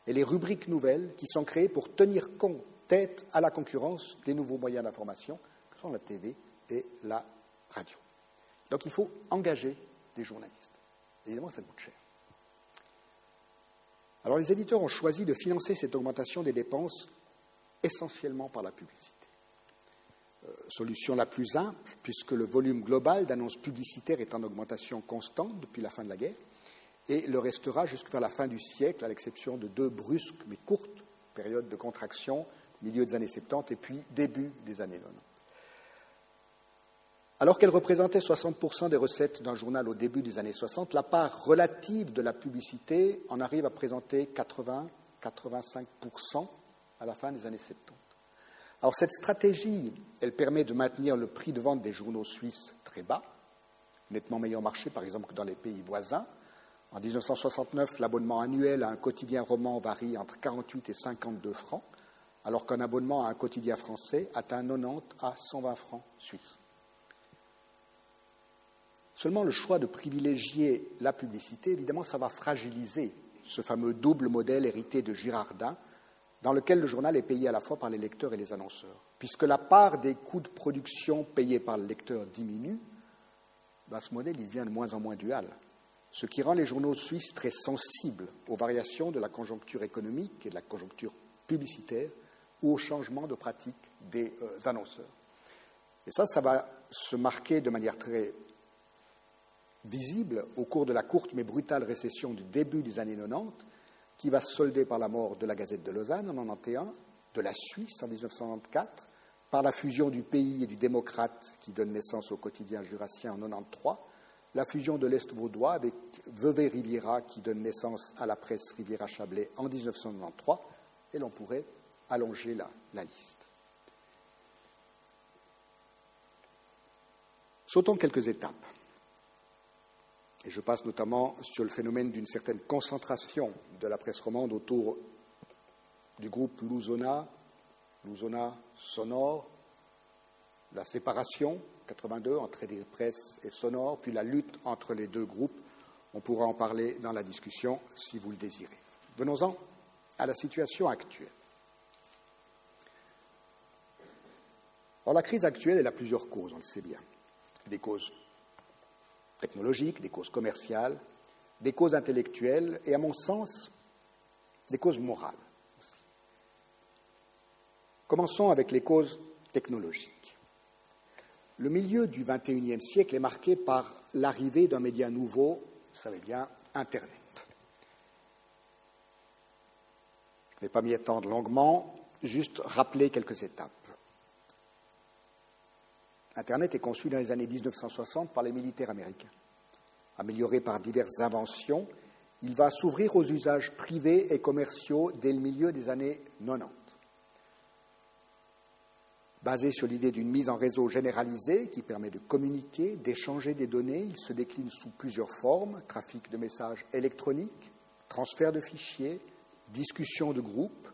et les rubriques nouvelles qui sont créées pour tenir compte, tête à la concurrence des nouveaux moyens d'information, que sont la T V et la radio. Donc il faut engager des journalistes. Évidemment, ça coûte cher. Alors les éditeurs ont choisi de financer cette augmentation des dépenses essentiellement par la publicité. Euh, solution la plus simple, puisque le volume global d'annonces publicitaires est en augmentation constante depuis la fin de la guerre, et le restera jusqu'à la fin du siècle, à l'exception de deux brusques mais courtes périodes de contraction, milieu des années soixante-dix et puis début des années quatre-vingt-dix. Alors qu'elle représentait soixante pour cent des recettes d'un journal au début des années soixante, la part relative de la publicité en arrive à présenter quatre-vingts à quatre-vingt-cinq pour cent à la fin des années soixante-dix. Alors cette stratégie, elle permet de maintenir le prix de vente des journaux suisses très bas, nettement meilleur marché par exemple que dans les pays voisins. En mille neuf cent soixante-neuf, l'abonnement annuel à un quotidien roman varie entre quarante-huit et cinquante-deux francs, alors qu'un abonnement à un quotidien français atteint quatre-vingt-dix à cent vingt francs suisses. Seulement, le choix de privilégier la publicité, évidemment, ça va fragiliser ce fameux double modèle hérité de Girardin, dans lequel le journal est payé à la fois par les lecteurs et les annonceurs. Puisque la part des coûts de production payés par le lecteur diminue, ben ce modèle il devient de moins en moins dual, ce qui rend les journaux suisses très sensibles aux variations de la conjoncture économique et de la conjoncture publicitaire ou aux changements de pratiques des euh, annonceurs. Et ça, ça va se marquer de manière très visible au cours de la courte mais brutale récession du début des années quatre-vingt-dix, qui va se solder par la mort de la Gazette de Lausanne en mille neuf cent quatre-vingt-onze, de la Suisse en mille neuf cent quatre-vingt-quatorze, par la fusion du Pays et du Démocrate qui donne naissance au quotidien jurassien en mille neuf cent quatre-vingt-treize, la fusion de l'Est vaudois avec Vevey-Riviera qui donne naissance à la presse Riviera-Chablais en mille neuf cent quatre-vingt-treize, et l'on pourrait allonger la, la liste. Sautons quelques étapes. Et je passe notamment sur le phénomène d'une certaine concentration de la presse romande autour du groupe Lusona, Lusona Sonore, la séparation, quatre-vingt-deux, entre Edipresse et Sonore, puis la lutte entre les deux groupes. On pourra en parler dans la discussion si vous le désirez. Venons-en à la situation actuelle. Or, la crise actuelle, elle a plusieurs causes, on le sait bien. Des causes technologiques, des causes commerciales, des causes intellectuelles et, à mon sens, des causes morales aussi. Commençons avec les causes technologiques. Le milieu du vingt et unième siècle est marqué par l'arrivée d'un média nouveau, vous savez bien, Internet. Je ne vais pas m'y étendre longuement, juste rappeler quelques étapes. Internet est conçu dans les années mille neuf cent soixante par les militaires américains. Amélioré par diverses inventions, il va s'ouvrir aux usages privés et commerciaux dès le milieu des années quatre-vingt-dix. Basé sur l'idée d'une mise en réseau généralisée qui permet de communiquer, d'échanger des données, il se décline sous plusieurs formes, trafic de messages électroniques, transfert de fichiers, discussion de groupe,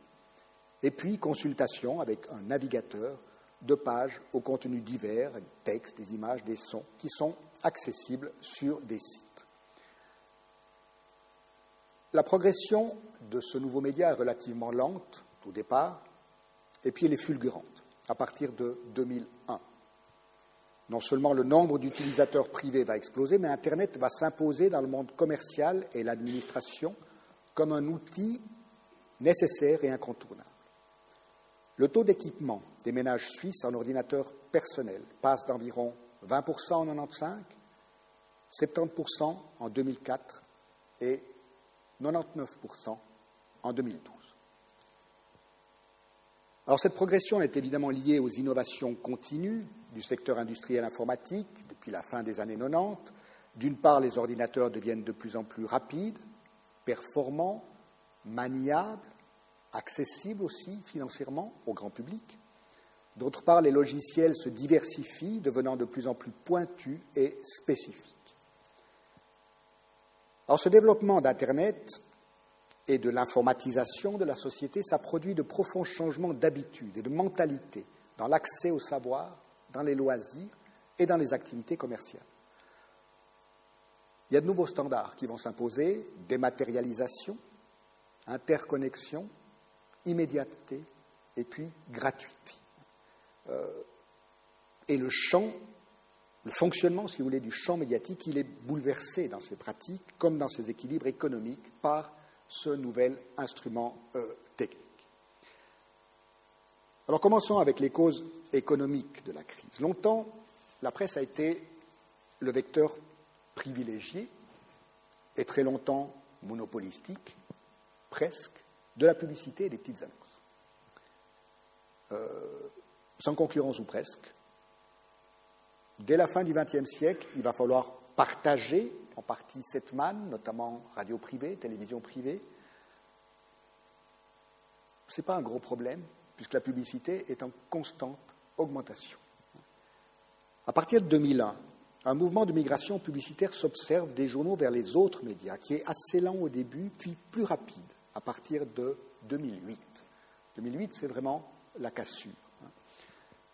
et puis consultation avec un navigateur de pages aux contenus divers, des textes, des images, des sons, qui sont accessibles sur des sites. La progression de ce nouveau média est relativement lente au départ, et puis elle est fulgurante à partir de deux mille un. Non seulement le nombre d'utilisateurs privés va exploser, mais Internet va s'imposer dans le monde commercial et l'administration comme un outil nécessaire et incontournable. Le taux d'équipement des ménages suisses en ordinateur personnel passe d'environ vingt pour cent en mille neuf cent quatre-vingt-quinze, soixante-dix pour cent en deux mille quatre et quatre-vingt-dix-neuf pour cent en deux mille douze. Alors cette progression est évidemment liée aux innovations continues du secteur industriel informatique depuis la fin des années quatre-vingt-dix. D'une part, les ordinateurs deviennent de plus en plus rapides, performants, maniables, accessibles aussi financièrement au grand public. D'autre part, les logiciels se diversifient, devenant de plus en plus pointus et spécifiques. Alors, ce développement d'Internet et de l'informatisation de la société, ça produit de profonds changements d'habitude et de mentalité dans l'accès au savoir, dans les loisirs et dans les activités commerciales. Il y a de nouveaux standards qui vont s'imposer, dématérialisation, interconnexion, immédiateté et puis gratuité. Euh, et le champ, le fonctionnement, si vous voulez, du champ médiatique, il est bouleversé dans ses pratiques comme dans ses équilibres économiques par ce nouvel instrument euh, technique. Alors commençons avec les causes économiques de la crise. Longtemps, la presse a été le vecteur privilégié et très longtemps monopolistique, presque, de la publicité et des petites annonces. Euh, sans concurrence ou presque. Dès la fin du vingtième siècle, il va falloir partager en partie cette manne, notamment radio privée, télévision privée. Ce n'est pas un gros problème puisque la publicité est en constante augmentation. À partir de deux mille un, un mouvement de migration publicitaire s'observe des journaux vers les autres médias, qui est assez lent au début, puis plus rapide à partir de deux mille huit. deux mille huit, c'est vraiment la cassure.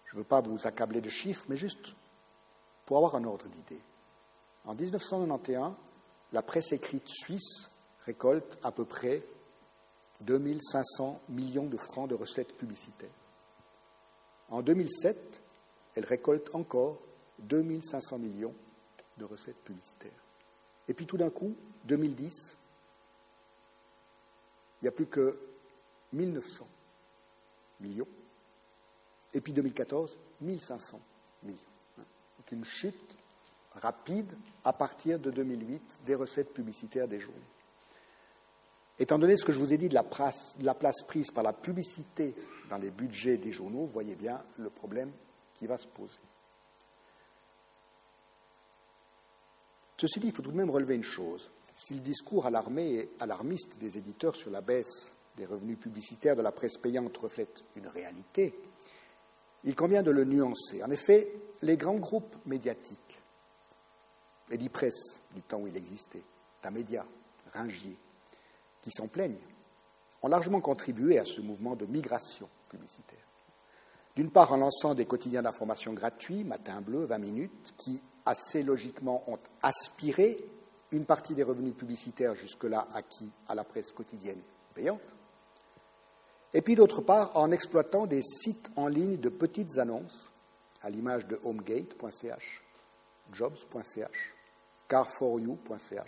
Je ne veux pas vous accabler de chiffres, mais juste pour avoir un ordre d'idée. En dix-neuf cent quatre-vingt-onze, la presse écrite suisse récolte à peu près deux mille cinq cents millions de francs de recettes publicitaires. En deux mille sept, elle récolte encore deux mille cinq cents millions de recettes publicitaires. Et puis tout d'un coup, deux mille dix, il n'y a plus que mille neuf cents millions. Et puis deux mille quatorze, mille cinq cents millions. Donc une chute rapide à partir de deux mille huit des recettes publicitaires des journaux. Étant donné ce que je vous ai dit de la place, de la place prise par la publicité dans les budgets des journaux, vous voyez bien le problème qui va se poser. Ceci dit, il faut tout de même relever une chose. Si le discours alarmé et alarmiste des éditeurs sur la baisse des revenus publicitaires de la presse payante reflète une réalité, il convient de le nuancer. En effet, les grands groupes médiatiques, Edipresse, du temps où il existait, Tamedia, Ringier, qui s'en plaignent, ont largement contribué à ce mouvement de migration publicitaire. D'une part, en lançant des quotidiens d'information gratuits, Matin Bleu, vingt minutes, qui, assez logiquement, ont aspiré une partie des revenus publicitaires jusque-là acquis à la presse quotidienne payante. Et puis, d'autre part, en exploitant des sites en ligne de petites annonces, à l'image de homegate point c h, jobs point c h, car for you point c h,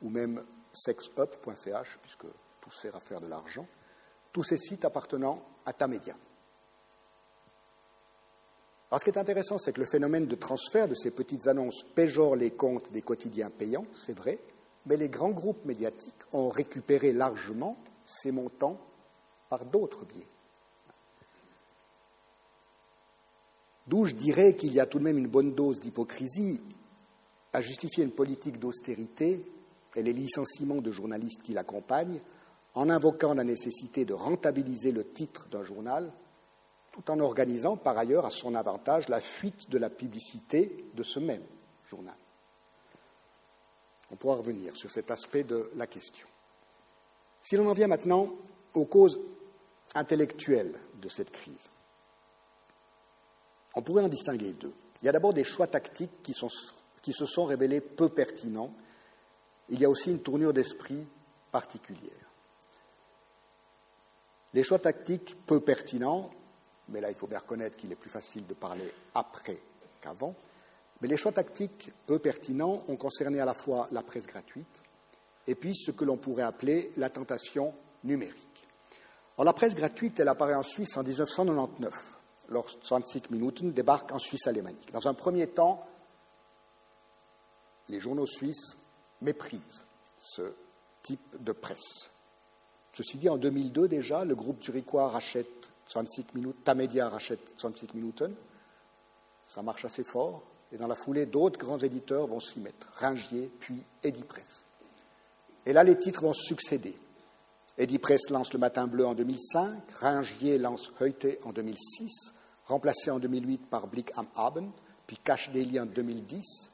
ou même sexup point c h, puisque tout sert à faire de l'argent, tous ces sites appartenant à Tamedia. Alors ce qui est intéressant, c'est que le phénomène de transfert de ces petites annonces péjore les comptes des quotidiens payants, c'est vrai, mais les grands groupes médiatiques ont récupéré largement ces montants par d'autres biais. D'où je dirais qu'il y a tout de même une bonne dose d'hypocrisie à justifier une politique d'austérité et les licenciements de journalistes qui l'accompagnent, en invoquant la nécessité de rentabiliser le titre d'un journal, tout en organisant par ailleurs à son avantage la fuite de la publicité de ce même journal. On pourra revenir sur cet aspect de la question. Si l'on en vient maintenant aux causes intellectuelles de cette crise, on pourrait en distinguer deux. Il y a d'abord des choix tactiques qui, sont, qui se sont révélés peu pertinents. Il y a aussi une tournure d'esprit particulière. Les choix tactiques peu pertinents, mais là il faut bien reconnaître qu'il est plus facile de parler après qu'avant, mais les choix tactiques peu pertinents ont concerné à la fois la presse gratuite et puis ce que l'on pourrait appeler la tentation numérique. Alors la presse gratuite, elle apparaît en Suisse en dix-neuf cent quatre-vingt-dix-neuf, lorsque zwanzig Minuten débarque en Suisse alémanique. Dans un premier temps, les journaux suisses méprise ce type de presse. Ceci dit, en deux mille deux déjà, le groupe zurichois rachète zwanzig Minuten, Tamedia rachète zwanzig Minuten, ça marche assez fort, et dans la foulée, d'autres grands éditeurs vont s'y mettre, Ringier, puis Edipresse. Et là, les titres vont succéder. Edipresse lance le Matin Bleu en deux mille cinq, Ringier lance Heute en deux mille six, remplacé en deux mille huit par Blick am Abend, puis Cash Daily en deux mille dix.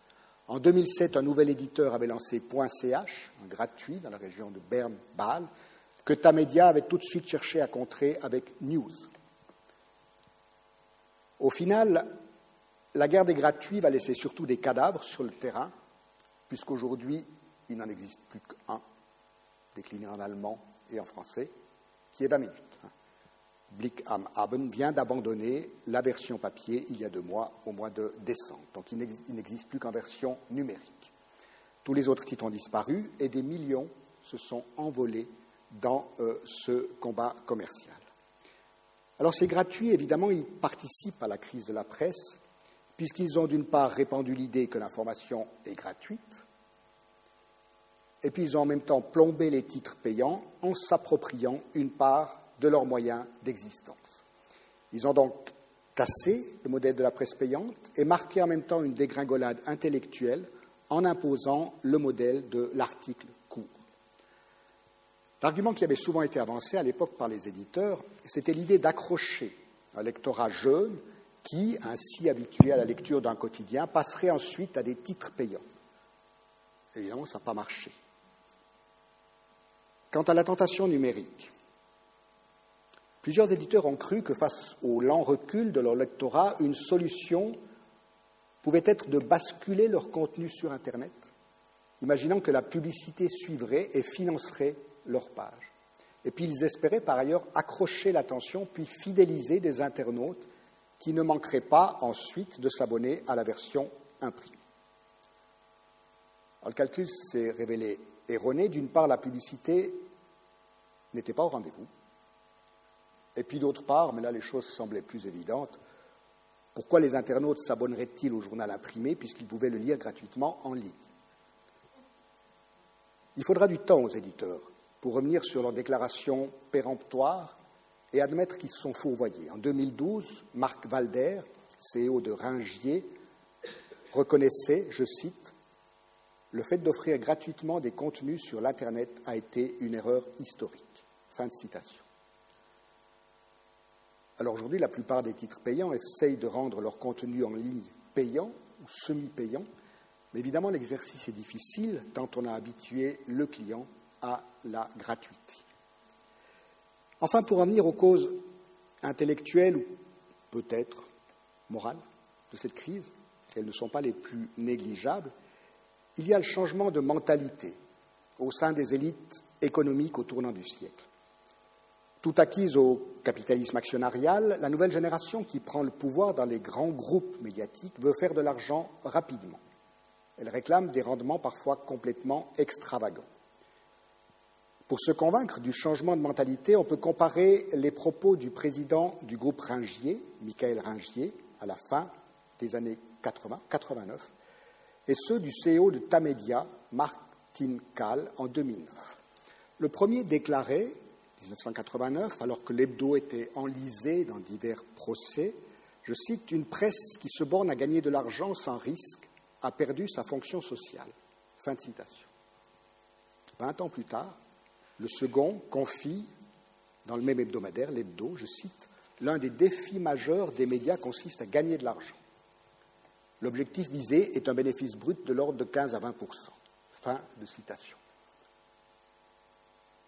En deux mille sept, un nouvel éditeur avait lancé .ch, gratuit, dans la région de Berne-Bâle, que Tamedia avait tout de suite cherché à contrer avec News. Au final, la guerre des gratuits va laisser surtout des cadavres sur le terrain, puisqu'aujourd'hui, il n'en existe plus qu'un, décliné en allemand et en français, qui est vingt minutes. Blick am Abend vient d'abandonner la version papier il y a deux mois, au mois de décembre. Donc il n'existe plus qu'en version numérique. Tous les autres titres ont disparu et des millions se sont envolés dans euh, ce combat commercial. Alors c'est gratuit, évidemment, ils participent à la crise de la presse, puisqu'ils ont d'une part répandu l'idée que l'information est gratuite, et puis ils ont en même temps plombé les titres payants en s'appropriant une part de leurs moyens d'existence. Ils ont donc cassé le modèle de la presse payante et marqué en même temps une dégringolade intellectuelle en imposant le modèle de l'article court. L'argument qui avait souvent été avancé à l'époque par les éditeurs, c'était l'idée d'accrocher un lectorat jeune qui, ainsi habitué à la lecture d'un quotidien, passerait ensuite à des titres payants. Évidemment, ça n'a pas marché. Quant à la tentation numérique, plusieurs éditeurs ont cru que face au lent recul de leur lectorat, une solution pouvait être de basculer leur contenu sur Internet, imaginant que la publicité suivrait et financerait leur page. Et puis ils espéraient par ailleurs accrocher l'attention puis fidéliser des internautes qui ne manqueraient pas ensuite de s'abonner à la version imprimée. Alors, le calcul s'est révélé erroné. D'une part, la publicité n'était pas au rendez-vous. Et puis d'autre part, mais là les choses semblaient plus évidentes, pourquoi les internautes s'abonneraient-ils au journal imprimé puisqu'ils pouvaient le lire gratuitement en ligne ? Il faudra du temps aux éditeurs pour revenir sur leurs déclarations péremptoires et admettre qu'ils se sont fourvoyés. En deux mille douze, Marc Valder, C E O de Ringier, reconnaissait, je cite, « Le fait d'offrir gratuitement des contenus sur l'Internet a été une erreur historique. » Fin de citation. Alors aujourd'hui, la plupart des titres payants essayent de rendre leur contenu en ligne payant ou semi-payant, mais évidemment l'exercice est difficile tant on a habitué le client à la gratuité. Enfin, pour en venir aux causes intellectuelles ou peut-être morales de cette crise, elles ne sont pas les plus négligeables, il y a le changement de mentalité au sein des élites économiques au tournant du siècle. Tout acquise au capitalisme actionnarial, la nouvelle génération qui prend le pouvoir dans les grands groupes médiatiques veut faire de l'argent rapidement. Elle réclame des rendements parfois complètement extravagants. Pour se convaincre du changement de mentalité, on peut comparer les propos du président du groupe Ringier, Michael Ringier, à la fin des années quatre-vingt, quatre-vingt-neuf, et ceux du C E O de Tamedia, Martin Kahl, en deux mille neuf. Le premier déclarait, dix-neuf cent quatre-vingt-neuf, alors que l'hebdo était enlisé dans divers procès, je cite, « Une presse qui se borne à gagner de l'argent sans risque a perdu sa fonction sociale ». Fin de citation. Vingt ans plus tard, le second confie, dans le même hebdomadaire, l'hebdo, je cite, « L'un des défis majeurs des médias consiste à gagner de l'argent. L'objectif visé est un bénéfice brut de l'ordre de quinze à vingt pour cent ». Fin de citation.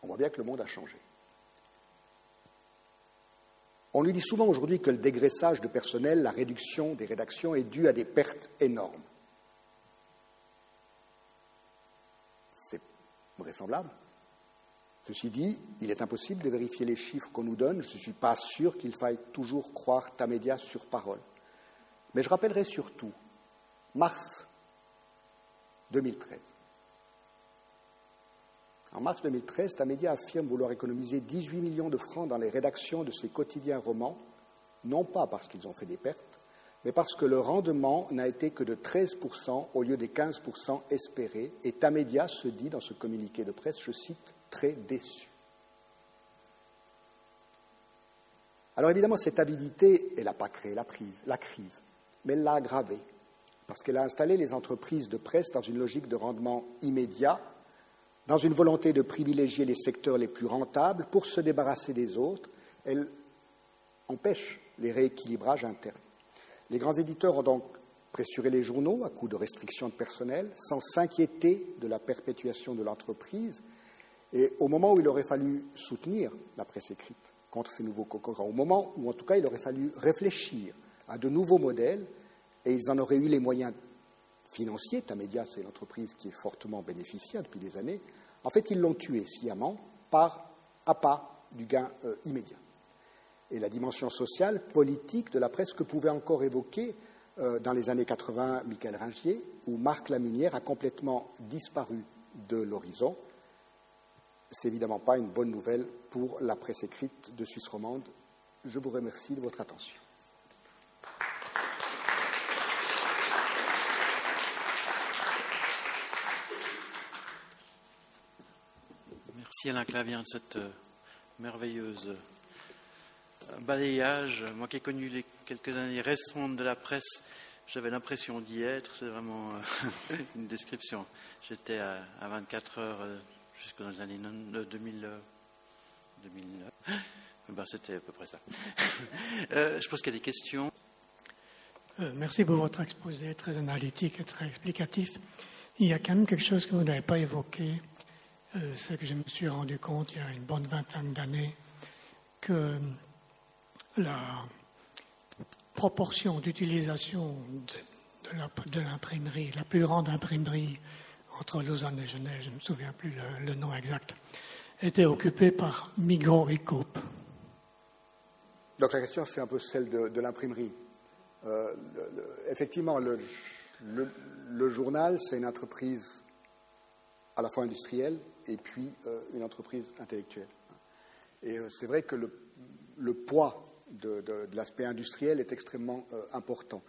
On voit bien que le monde a changé. On lui dit souvent aujourd'hui que le dégraissage de personnel, la réduction des rédactions est due à des pertes énormes. C'est vraisemblable. Ceci dit, il est impossible de vérifier les chiffres qu'on nous donne. Je ne suis pas sûr qu'il faille toujours croire Tamedia sur parole. Mais je rappellerai surtout mars deux mille treize. En mars deux mille treize, Tamedia affirme vouloir économiser dix-huit millions de francs dans les rédactions de ses quotidiens romans, non pas parce qu'ils ont fait des pertes, mais parce que le rendement n'a été que de treize pour cent au lieu des quinze pour cent espérés, et Tamedia se dit dans ce communiqué de presse, je cite, « très déçu ». Alors évidemment, cette avidité, elle n'a pas créé la, prise, la crise, mais elle l'a aggravée, parce qu'elle a installé les entreprises de presse dans une logique de rendement immédiat, dans une volonté de privilégier les secteurs les plus rentables pour se débarrasser des autres, elle empêche les rééquilibrages internes. Les grands éditeurs ont donc pressuré les journaux à coups de restrictions de personnel, sans s'inquiéter de la perpétuation de l'entreprise, et au moment où il aurait fallu soutenir la presse écrite contre ces nouveaux concurrents, au moment où en tout cas il aurait fallu réfléchir à de nouveaux modèles, et ils en auraient eu les moyens financiers, Tamedia c'est l'entreprise qui est fortement bénéficiaire depuis des années, en fait ils l'ont tué sciemment par à pas du gain euh, immédiat. Et la dimension sociale, politique de la presse que pouvait encore évoquer euh, dans les années quatre-vingt Michael Ringier, où Marc Lamunière a complètement disparu de l'horizon, c'est évidemment pas une bonne nouvelle pour la presse écrite de Suisse romande. Je vous remercie de votre attention. Merci Alain Clavien de cette euh, merveilleuse euh, balayage. Moi qui ai connu les quelques années récentes de la presse, j'avais l'impression d'y être. C'est vraiment euh, une description. J'étais à, à vingt-quatre heures, euh, jusque dans les années deux mille neuf. Ben, c'était à peu près ça. euh, je pense qu'il y a des questions. Euh, merci pour votre exposé, très analytique et très explicatif. Il y a quand même quelque chose que vous n'avez pas évoqué, euh, c'est que je me suis rendu compte il y a une bonne vingtaine d'années que la proportion d'utilisation de, de, la, de l'imprimerie, la plus grande imprimerie entre Lausanne et Genève, je ne me souviens plus le, le nom exact, était occupée par Migros et Coop. Donc la question, c'est un peu celle de, de l'imprimerie. Euh, le, le, effectivement, le, le, le journal, c'est une entreprise à la fois industrielle et puis euh, une entreprise intellectuelle. Et euh, c'est vrai que le, le poids de, de, de l'aspect industriel est extrêmement euh, important.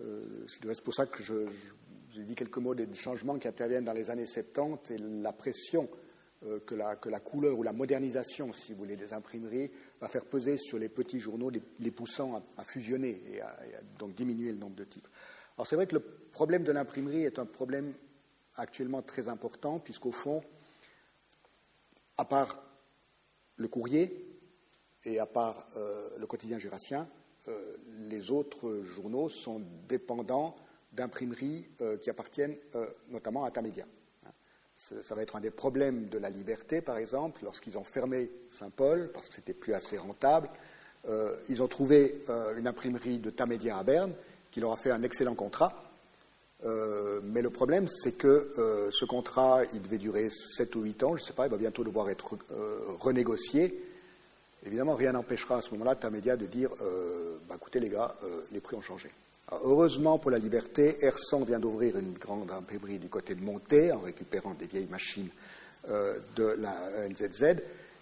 Euh, c'est pour ça que je, je, j'ai dit quelques mots des changements qui interviennent dans les années soixante-dix et la pression Que la, que la couleur ou la modernisation, si vous voulez, des imprimeries va faire peser sur les petits journaux, les, les poussant à, à fusionner et à, et à donc diminuer le nombre de titres. Alors c'est vrai que le problème de l'imprimerie est un problème actuellement très important, puisqu'au fond, à part le courrier et à part euh, le quotidien jurassien, euh, les autres journaux sont dépendants d'imprimeries euh, qui appartiennent euh, notamment à Tamedia. Ça va être un des problèmes de la liberté, par exemple, lorsqu'ils ont fermé Saint-Paul, parce que ce n'était plus assez rentable. Euh, ils ont trouvé euh, une imprimerie de Tamedia à Berne, qui leur a fait un excellent contrat. Euh, mais le problème, c'est que euh, ce contrat, il devait durer sept ou huit ans, je ne sais pas, il va bientôt devoir être euh, renégocié. Évidemment, rien n'empêchera à ce moment-là Tamedia de dire euh, bah, écoutez les gars, euh, les prix ont changé. Alors, heureusement pour la liberté, Ersan vient d'ouvrir une grande imprimerie du côté de Monté en récupérant des vieilles machines euh, de la N Z Z.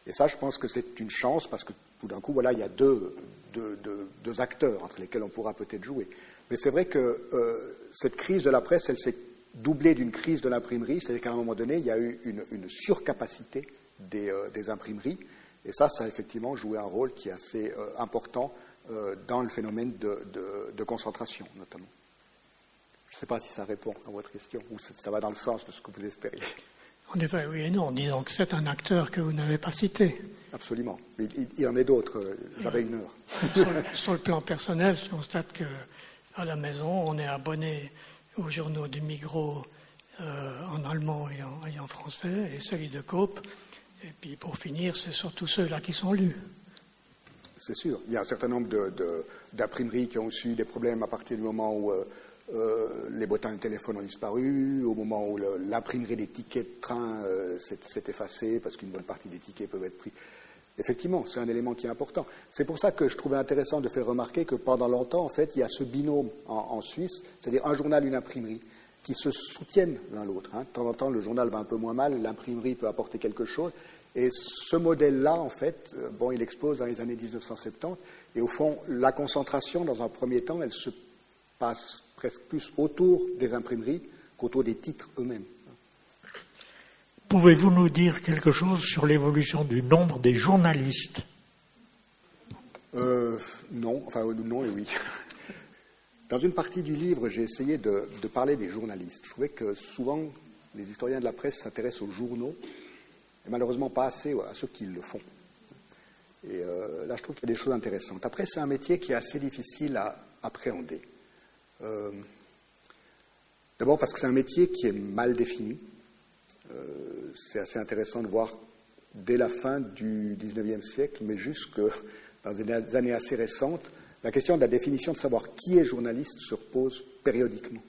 Et ça, je pense que c'est une chance parce que tout d'un coup, voilà, il y a deux, deux, deux, deux acteurs entre lesquels on pourra peut-être jouer. Mais c'est vrai que euh, cette crise de la presse, elle s'est doublée d'une crise de l'imprimerie. C'est-à-dire qu'à un moment donné, il y a eu une, une surcapacité des, euh, des imprimeries. Et ça, ça a effectivement joué un rôle qui est assez euh, important dans le phénomène de, de, de concentration, notamment. Je ne sais pas si ça répond à votre question, ou si ça va dans le sens de ce que vous espérez. En effet, oui et non. Disons que c'est un acteur que vous n'avez pas cité. Absolument. Il, il, il y en a d'autres. J'avais une heure. Sur le, sur le plan personnel, je constate qu'à la maison, on est abonné aux journaux du Migros euh, en allemand et en, et en français, et celui de Coop. Et puis, pour finir, c'est surtout ceux-là qui sont lus. C'est sûr. Il y a un certain nombre de, de, d'imprimeries qui ont eu des problèmes à partir du moment où euh, les bottins de téléphone ont disparu, au moment où le, l'imprimerie des tickets de train euh, s'est, s'est effacée parce qu'une bonne partie des tickets peuvent être pris. Effectivement, c'est un élément qui est important. C'est pour ça que je trouvais intéressant de faire remarquer que pendant longtemps, en fait, il y a ce binôme en, en Suisse, c'est-à-dire un journal, une imprimerie, qui se soutiennent l'un l'autre. Hein. De temps en temps, le journal va un peu moins mal, l'imprimerie peut apporter quelque chose. Et ce modèle-là, en fait, bon, il explose dans les années dix-neuf cent soixante-dix. Et au fond, la concentration, dans un premier temps, elle se passe presque plus autour des imprimeries qu'autour des titres eux-mêmes. Pouvez-vous nous dire quelque chose sur l'évolution du nombre des journalistes ? euh, Non, enfin non et oui. Dans une partie du livre, j'ai essayé de, de parler des journalistes. Je trouvais que souvent, les historiens de la presse s'intéressent aux journaux, et malheureusement pas assez à ceux qui le font. Et euh, là, je trouve qu'il y a des choses intéressantes. Après, c'est un métier qui est assez difficile à appréhender. Euh, d'abord parce que c'est un métier qui est mal défini. Euh, c'est assez intéressant de voir dès la fin du dix-neuvième siècle, mais jusque dans des années assez récentes, la question de la définition de savoir qui est journaliste se repose périodiquement.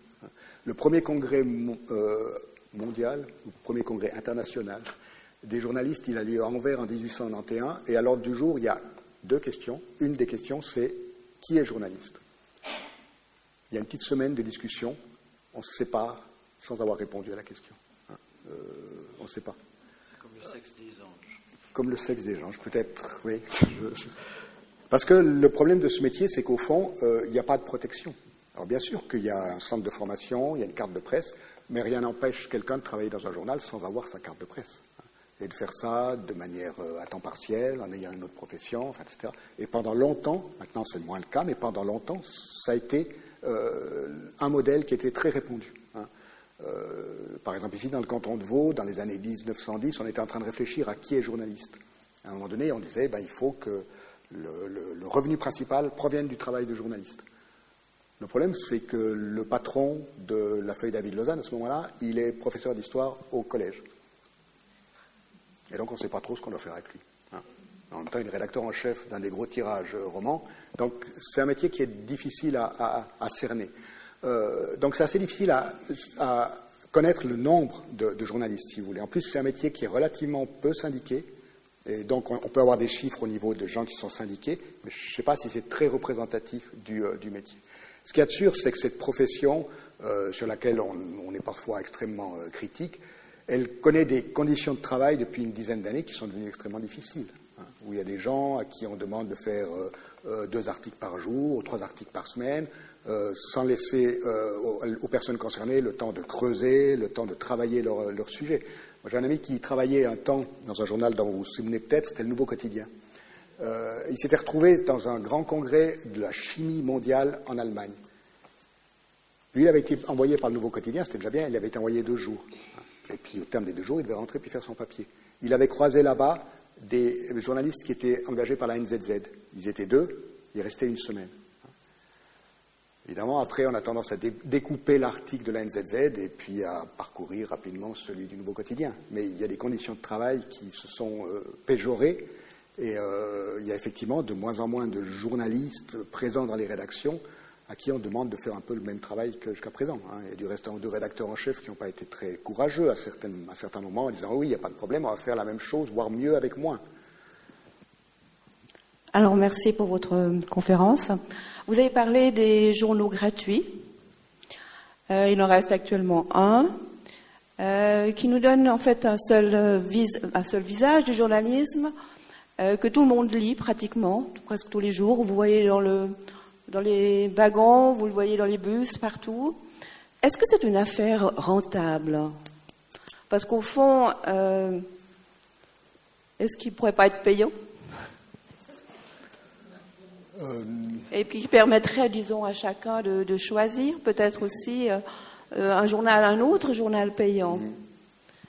Le premier congrès mo- euh, mondial, le premier congrès international des journalistes, il a lieu à Anvers en dix-huit cent quatre-vingt-onze, et à l'ordre du jour, il y a deux questions. Une des questions, c'est qui est journaliste ? Il y a une petite semaine de discussion, on se sépare sans avoir répondu à la question. Hein, euh, on ne sait pas. C'est comme le sexe des anges. Comme le sexe des anges, peut-être, oui. Parce que le problème de ce métier, c'est qu'au fond, euh, il n'y a pas de protection. Alors bien sûr qu'il y a un centre de formation, il y a une carte de presse, mais rien n'empêche quelqu'un de travailler dans un journal sans avoir sa carte de presse. Et de faire ça de manière à temps partiel, en ayant une autre profession, enfin, et cetera. Et pendant longtemps, maintenant c'est moins le cas, mais pendant longtemps, ça a été euh, un modèle qui était très répandu. Hein. Euh, par exemple, ici, dans le canton de Vaud, dans les années dix-neuf cent dix, on était en train de réfléchir à qui est journaliste. À un moment donné, on disait, ben, il faut que le, le, le revenu principal provienne du travail de journaliste. Le problème, c'est que le patron de la feuille d'avis de Lausanne, à ce moment-là, il est professeur d'histoire au collège. Et donc, on ne sait pas trop ce qu'on doit faire avec lui. Hein. En même temps, il est rédacteur en chef d'un des gros tirages romans. Donc, c'est un métier qui est difficile à, à, à cerner. Euh, donc, c'est assez difficile à, à connaître le nombre de, de journalistes, si vous voulez. En plus, c'est un métier qui est relativement peu syndiqué. Et donc, on, on peut avoir des chiffres au niveau de gens qui sont syndiqués, mais je ne sais pas si c'est très représentatif du, euh, du métier. Ce qu'il y a de sûr, c'est que cette profession, euh, sur laquelle on, on est parfois extrêmement euh, critique, elle connaît des conditions de travail depuis une dizaine d'années qui sont devenues extrêmement difficiles, hein, où il y a des gens à qui on demande de faire euh, euh, deux articles par jour ou trois articles par semaine, euh, sans laisser euh, aux, aux personnes concernées le temps de creuser, le temps de travailler leur, leur sujet. Moi, j'ai un ami qui travaillait un temps dans un journal dont vous vous souvenez peut-être, c'était Le Nouveau Quotidien. Euh, il s'était retrouvé dans un grand congrès de la chimie mondiale en Allemagne. Lui, il avait été envoyé par Le Nouveau Quotidien, c'était déjà bien, il avait été envoyé deux jours. Et puis, au terme des deux jours, il devait rentrer puis faire son papier. Il avait croisé là-bas des journalistes qui étaient engagés par la N Z Z. Ils étaient deux, ils restaient une semaine. Évidemment, après, on a tendance à découper l'article de la N Z Z et puis à parcourir rapidement celui du Nouveau Quotidien. Mais il y a des conditions de travail qui se sont euh, péjorées et euh, il y a effectivement de moins en moins de journalistes présents dans les rédactions à qui on demande de faire un peu le même travail que jusqu'à présent. Hein. Il y a du reste un ou deux rédacteurs en chef qui n'ont pas été très courageux à, à certains moments en disant oh « oui, il n'y a pas de problème, on va faire la même chose, voire mieux avec moins ». Alors, merci pour votre conférence. Vous avez parlé des journaux gratuits. Euh, il en reste actuellement un euh, qui nous donne en fait un seul, vis- un seul visage du journalisme euh, que tout le monde lit pratiquement, presque tous les jours. Vous voyez dans le... dans les wagons, vous le voyez dans les bus, partout. Est-ce que c'est une affaire rentable? Parce qu'au fond, euh, est-ce qu'il ne pourrait pas être payant euh... Et puis qui permettrait, disons, à chacun de, de choisir peut-être aussi euh, un journal, un autre journal payant. Mmh.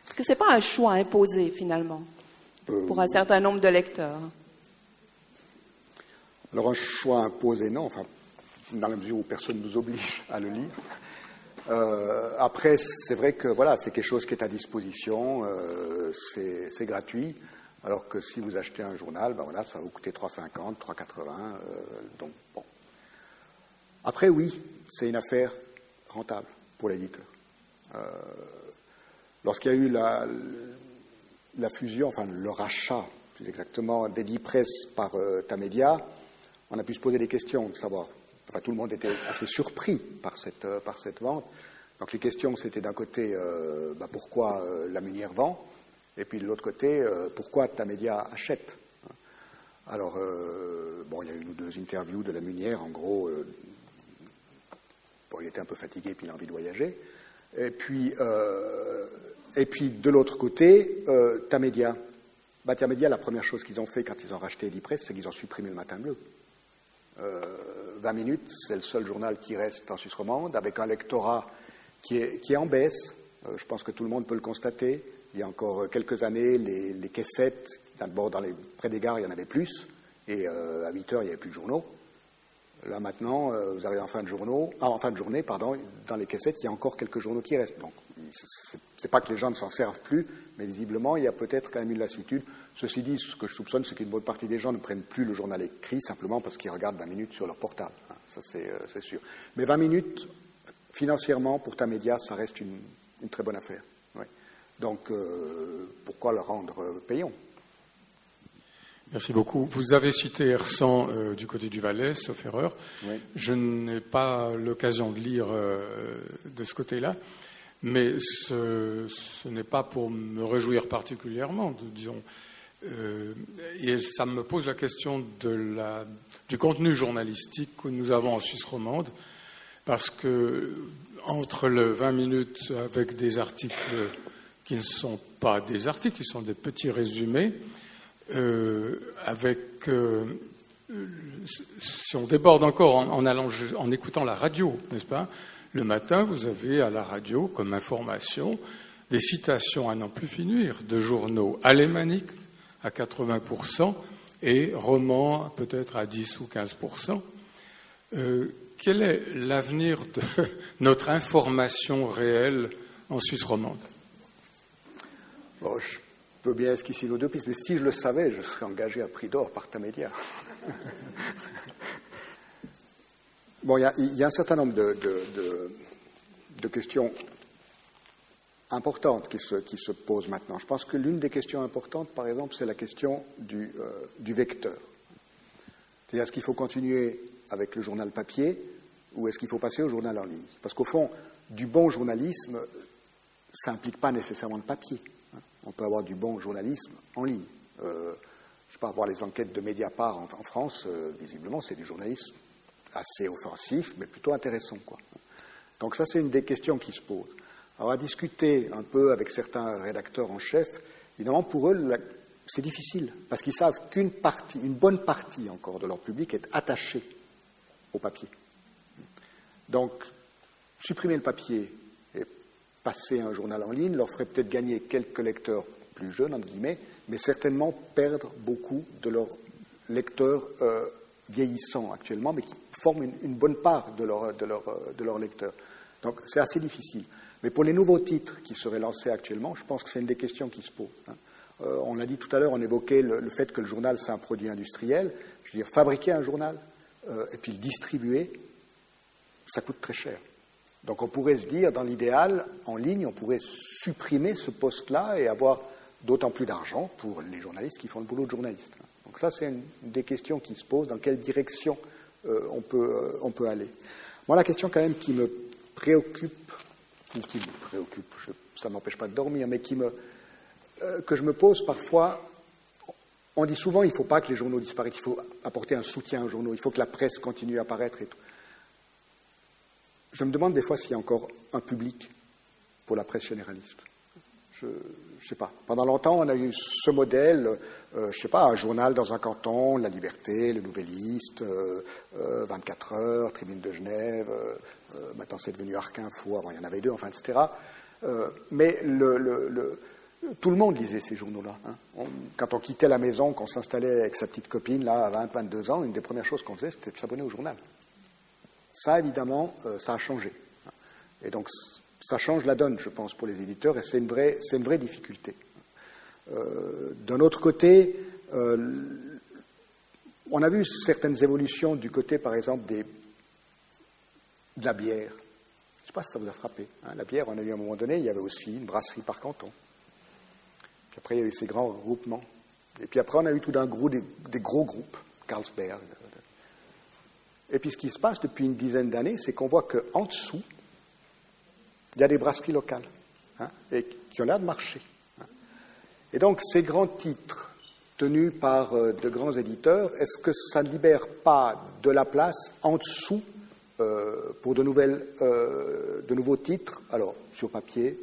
Est-ce que ce n'est pas un choix imposé, finalement, euh... pour un certain nombre de lecteurs? Alors, un choix imposé, non, enfin, dans la mesure où personne ne nous oblige à le lire. Euh, après, c'est vrai que voilà, c'est quelque chose qui est à disposition, euh, c'est, c'est gratuit, alors que si vous achetez un journal, ben voilà, ça va vous coûter trois cinquante, trois quatre-vingts. Euh, donc, bon. Après, oui, c'est une affaire rentable pour l'éditeur. Euh, lorsqu'il y a eu la, la fusion, enfin, le rachat, plus exactement, d'Edipresse par euh, Tamedia, on a pu se poser des questions, de savoir. Enfin, tout le monde était assez surpris par cette, euh, par cette vente. Donc, les questions, c'était d'un côté, euh, bah, pourquoi euh, la Munière vend, et puis de l'autre côté, euh, pourquoi Tamedia achète. Alors, euh, bon, il y a eu une ou deux interviews de la Munière, en gros, euh, bon, il était un peu fatigué, puis il a envie de voyager. Et puis, euh, et puis de l'autre côté, euh, Tamedia. Bah, Tamedia, la première chose qu'ils ont fait quand ils ont racheté Edipresse, c'est qu'ils ont supprimé le Matin Bleu. Euh, vingt minutes, c'est le seul journal qui reste en Suisse romande, avec un lectorat qui est, qui est en baisse. Euh, je pense que tout le monde peut le constater. Il y a encore quelques années, les, les caissettes, d'abord dans les, près des gares, il y en avait plus, et euh, à huit heures, il n'y avait plus de journaux. Là, maintenant, euh, vous arrivez en fin de, journaux, ah, en fin de journée, pardon, dans les caissettes, il y a encore quelques journaux qui restent. Donc, c'est, c'est pas que les gens ne s'en servent plus, mais visiblement, il y a peut-être quand même une lassitude. Ceci dit, ce que je soupçonne, c'est qu'une bonne partie des gens ne prennent plus le journal écrit simplement parce qu'ils regardent vingt minutes sur leur portable. Ça, c'est, c'est sûr. Mais vingt minutes, financièrement, pour Tamedia, ça reste une, une très bonne affaire. Ouais. Donc, euh, pourquoi le rendre payant ? Merci beaucoup. Vous avez cité Hersan euh, du côté du Valais, sauf erreur. Oui. Je n'ai pas l'occasion de lire euh, de ce côté-là. Mais ce, ce n'est pas pour me réjouir particulièrement, disons. Euh, et ça me pose la question de la, du contenu journalistique que nous avons en Suisse romande, parce que entre le vingt minutes avec des articles qui ne sont pas des articles, qui sont des petits résumés, euh, avec euh, si on déborde encore en, en, allant, en écoutant la radio, n'est-ce pas ? Le matin, vous avez à la radio, comme information, des citations à n'en plus finir de journaux alémaniques à quatre-vingts pour cent et romans peut-être à dix ou quinze pour cent. Euh, quel est l'avenir de notre information réelle en Suisse romande ? Bon, je peux bien esquisser nos deux pistes, mais si je le savais, je serais engagé à prix d'or par Tamedia. Bon, il y, y a un certain nombre de, de, de, de questions importantes qui se, qui se posent maintenant. Je pense que l'une des questions importantes, par exemple, c'est la question du, euh, du vecteur. C'est-à-dire, est-ce qu'il faut continuer avec le journal papier ou est-ce qu'il faut passer au journal en ligne ? Parce qu'au fond, du bon journalisme, ça n'implique pas nécessairement le papier. On peut avoir du bon journalisme en ligne. Euh, je ne sais pas, voir les enquêtes de Mediapart en, en France, euh, visiblement, c'est du journalisme assez offensif, mais plutôt intéressant, quoi. Donc ça, c'est une des questions qui se posent. Alors, à discuter un peu avec certains rédacteurs en chef, évidemment, pour eux, la, c'est difficile, parce qu'ils savent qu'une partie, une bonne partie encore de leur public est attachée au papier. Donc, supprimer le papier et passer à un journal en ligne leur ferait peut-être gagner quelques lecteurs plus jeunes, entre guillemets, mais certainement perdre beaucoup de leurs lecteurs euh, vieillissants actuellement, mais qui forment une, une bonne part de leurs de leur, de leur lecteurs. Donc, c'est assez difficile. Mais pour les nouveaux titres qui seraient lancés actuellement, je pense que c'est une des questions qui se posent. Hein. Euh, on l'a dit tout à l'heure, on évoquait le, le fait que le journal, c'est un produit industriel. Je veux dire, fabriquer un journal euh, et puis le distribuer, ça coûte très cher. Donc, on pourrait se dire, dans l'idéal, en ligne, on pourrait supprimer ce poste-là et avoir d'autant plus d'argent pour les journalistes qui font le boulot de journaliste. Donc ça, c'est une des questions qui se posent, dans quelle direction euh, on peut, euh, on peut aller. Moi, la question quand même qui me préoccupe, ou qui me préoccupe, je, ça ne m'empêche pas de dormir, mais qui me, euh, que je me pose parfois, on dit souvent, il ne faut pas que les journaux disparaissent, il faut apporter un soutien aux journaux, il faut que la presse continue à apparaître et tout. Je me demande des fois s'il y a encore un public pour la presse généraliste. Je ne sais pas. Pendant longtemps, on a eu ce modèle, euh, je ne sais pas, un journal dans un canton, La Liberté, Le Nouvelliste, euh, euh, vingt-quatre heures, Tribune de Genève, euh, euh, maintenant c'est devenu Arc-Info, avant il y en avait deux, enfin, et cetera. Euh, mais le, le, le, tout le monde lisait ces journaux-là. Hein. On, quand on quittait la maison, qu'on s'installait avec sa petite copine, là, à vingt, vingt-deux ans, une des premières choses qu'on faisait, c'était de s'abonner au journal. Ça, évidemment, euh, ça a changé. Et donc, ça change la donne, je pense, pour les éditeurs, et c'est une vraie, c'est une vraie difficulté. Euh, d'un autre côté, euh, on a vu certaines évolutions du côté, par exemple, des, de la bière. Je ne sais pas si ça vous a frappé. Hein. La bière, on a eu à un moment donné, il y avait aussi une brasserie par canton. Puis après, il y a eu ces grands regroupements. Et puis après, on a eu tout d'un coup des, des gros groupes, Carlsberg. Et puis, ce qui se passe depuis une dizaine d'années, c'est qu'on voit qu'en dessous, il y a des brasseries locales, hein, et qui ont l'air de marcher. Et donc, ces grands titres tenus par euh, de grands éditeurs, est-ce que ça ne libère pas de la place en dessous euh, pour de, nouvelles, euh, de nouveaux titres, alors sur papier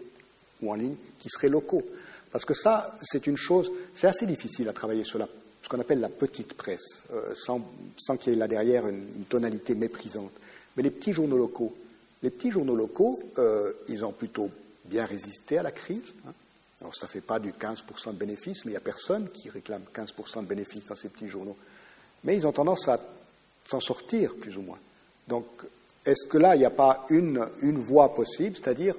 ou en ligne, qui seraient locaux ? Parce que ça, c'est une chose, c'est assez difficile à travailler sur la, ce qu'on appelle la petite presse, euh, sans, sans qu'il y ait là derrière une, une tonalité méprisante. Mais les petits journaux locaux, Les petits journaux locaux, euh, ils ont plutôt bien résisté à la crise. Hein. Alors, ça ne fait pas du quinze pour cent de bénéfices, mais il n'y a personne qui réclame quinze pour cent de bénéfices dans ces petits journaux. Mais ils ont tendance à s'en sortir, plus ou moins. Donc, est-ce que là, il n'y a pas une, une voie possible, c'est-à-dire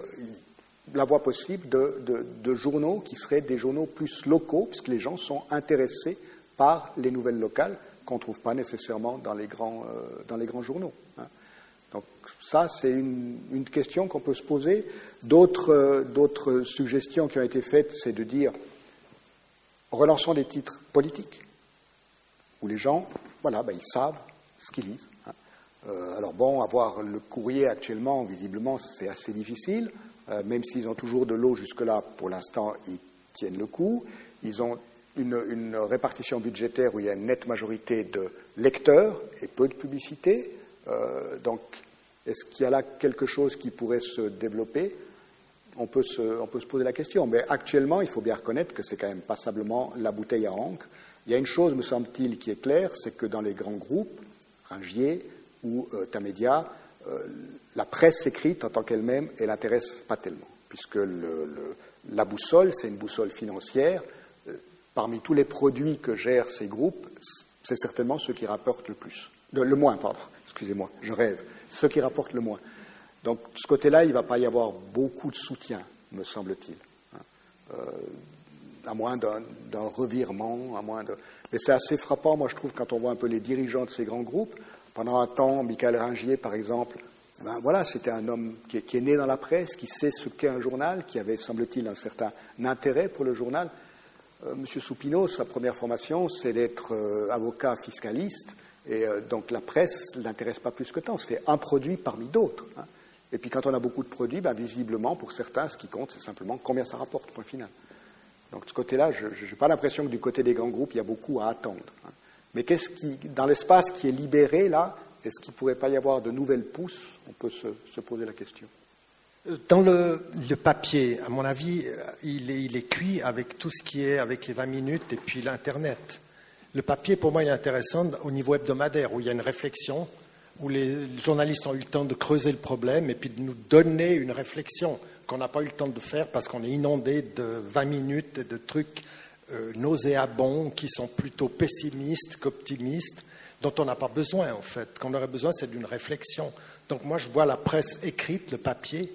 la voie possible de, de, de journaux qui seraient des journaux plus locaux, puisque les gens sont intéressés par les nouvelles locales qu'on ne trouve pas nécessairement dans les grands, euh, dans les grands journaux, hein. Donc ça, c'est une, une question qu'on peut se poser. D'autres, euh, d'autres suggestions qui ont été faites, c'est de dire relançons des titres politiques, où les gens, voilà, ben, ils savent ce qu'ils lisent. Hein. Euh, alors bon, avoir le courrier actuellement, visiblement, c'est assez difficile, euh, même s'ils ont toujours de l'eau jusque-là, pour l'instant, ils tiennent le coup. Ils ont une, une répartition budgétaire où il y a une nette majorité de lecteurs et peu de publicité. Euh, donc, est-ce qu'il y a là quelque chose qui pourrait se développer ? on peut se, on peut se poser la question. Mais actuellement, il faut bien reconnaître que c'est quand même passablement la bouteille à encre. Il y a une chose, me semble-t-il, qui est claire, c'est que dans les grands groupes, Ringier ou euh, Tamedia, euh, la presse écrite en tant qu'elle-même, elle n'intéresse pas tellement, puisque le, le, la boussole, c'est une boussole financière. Parmi tous les produits que gèrent ces groupes, c'est certainement ceux qui rapportent le plus. Le, le moins, pardon, excusez-moi, je rêve. Ceux qui rapportent le moins. Donc, de ce côté-là, il ne va pas y avoir beaucoup de soutien, me semble-t-il. Euh, à moins d'un revirement, à moins de... Mais c'est assez frappant, moi, je trouve, quand on voit un peu les dirigeants de ces grands groupes. Pendant un temps, Michael Ringier, par exemple, ben voilà, c'était un homme qui est, qui est né dans la presse, qui sait ce qu'est un journal, qui avait, semble-t-il, un certain intérêt pour le journal. Euh, Monsieur Soupineau, sa première formation, c'est d'être euh, avocat fiscaliste, et euh, donc la presse ne l'intéresse pas plus que tant. C'est un produit parmi d'autres, hein. Et puis quand on a beaucoup de produits, ben, visiblement, pour certains, ce qui compte, c'est simplement combien ça rapporte, point final. Donc de ce côté-là, je n'ai pas l'impression que du côté des grands groupes, il y a beaucoup à attendre, hein. Mais qu'est-ce qui, dans l'espace qui est libéré, là, est-ce qu'il ne pourrait pas y avoir de nouvelles pousses? On peut se, se poser la question. Dans le, le papier, à mon avis, il est, il est cuit avec tout ce qui est, avec les vingt minutes et puis l'Internet. Le papier, pour moi, il est intéressant au niveau hebdomadaire, où il y a une réflexion, où les journalistes ont eu le temps de creuser le problème et puis de nous donner une réflexion qu'on n'a pas eu le temps de faire parce qu'on est inondé de vingt minutes et de trucs Euh, nauséabonds, qui sont plutôt pessimistes qu'optimistes, dont on n'a pas besoin en fait. Qu'on aurait besoin, c'est d'une réflexion. Donc moi, je vois la presse écrite, le papier,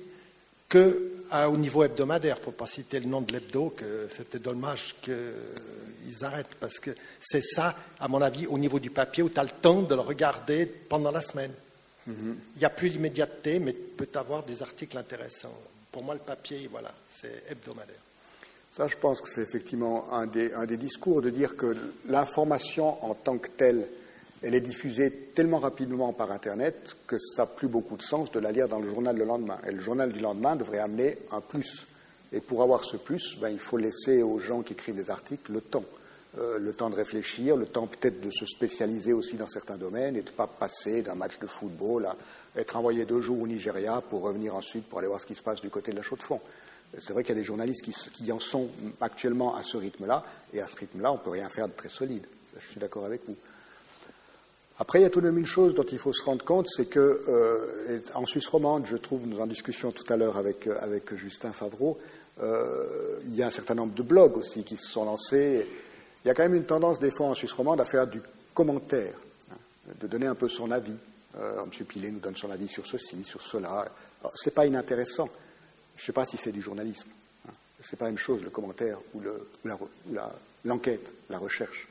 que à, au niveau hebdomadaire, pour ne pas citer le nom de l'hebdo, que c'était dommage qu'ils euh, arrêtent, parce que c'est ça, à mon avis, au niveau du papier, où tu as le temps de le regarder pendant la semaine. Il mm-hmm. n'y a plus l'immédiateté, mais tu peux avoir des articles intéressants. Pour moi, le papier, voilà, c'est hebdomadaire. Ça, je pense que c'est effectivement un des, un des discours, de dire que l'information en tant que telle, elle est diffusée tellement rapidement par Internet que ça n'a plus beaucoup de sens de la lire dans le journal le lendemain. Et le journal du lendemain devrait amener un plus. Et pour avoir ce plus, ben, il faut laisser aux gens qui écrivent les articles le temps. Euh, le temps de réfléchir, le temps peut-être de se spécialiser aussi dans certains domaines et de ne pas passer d'un match de football à être envoyé deux jours au Nigeria pour revenir ensuite pour aller voir ce qui se passe du côté de la Chaux-de-Fonds. C'est vrai qu'il y a des journalistes qui, qui en sont actuellement à ce rythme-là, et à ce rythme-là, on ne peut rien faire de très solide. Je suis d'accord avec vous. Après, il y a tout de même une chose dont il faut se rendre compte, c'est que, euh, en Suisse romande, je trouve, nous en discussions tout à l'heure avec, avec Justin Favreau, euh, il y a un certain nombre de blogs aussi qui se sont lancés. Il y a quand même une tendance, des fois, en Suisse romande, à faire du commentaire, hein, de donner un peu son avis. Euh, M. Pilet nous donne son avis sur ceci, sur cela. Ce n'est pas inintéressant. Je ne sais pas si c'est du journalisme. Ce n'est pas la même chose, le commentaire ou, le, ou, la, ou la, l'enquête, la recherche.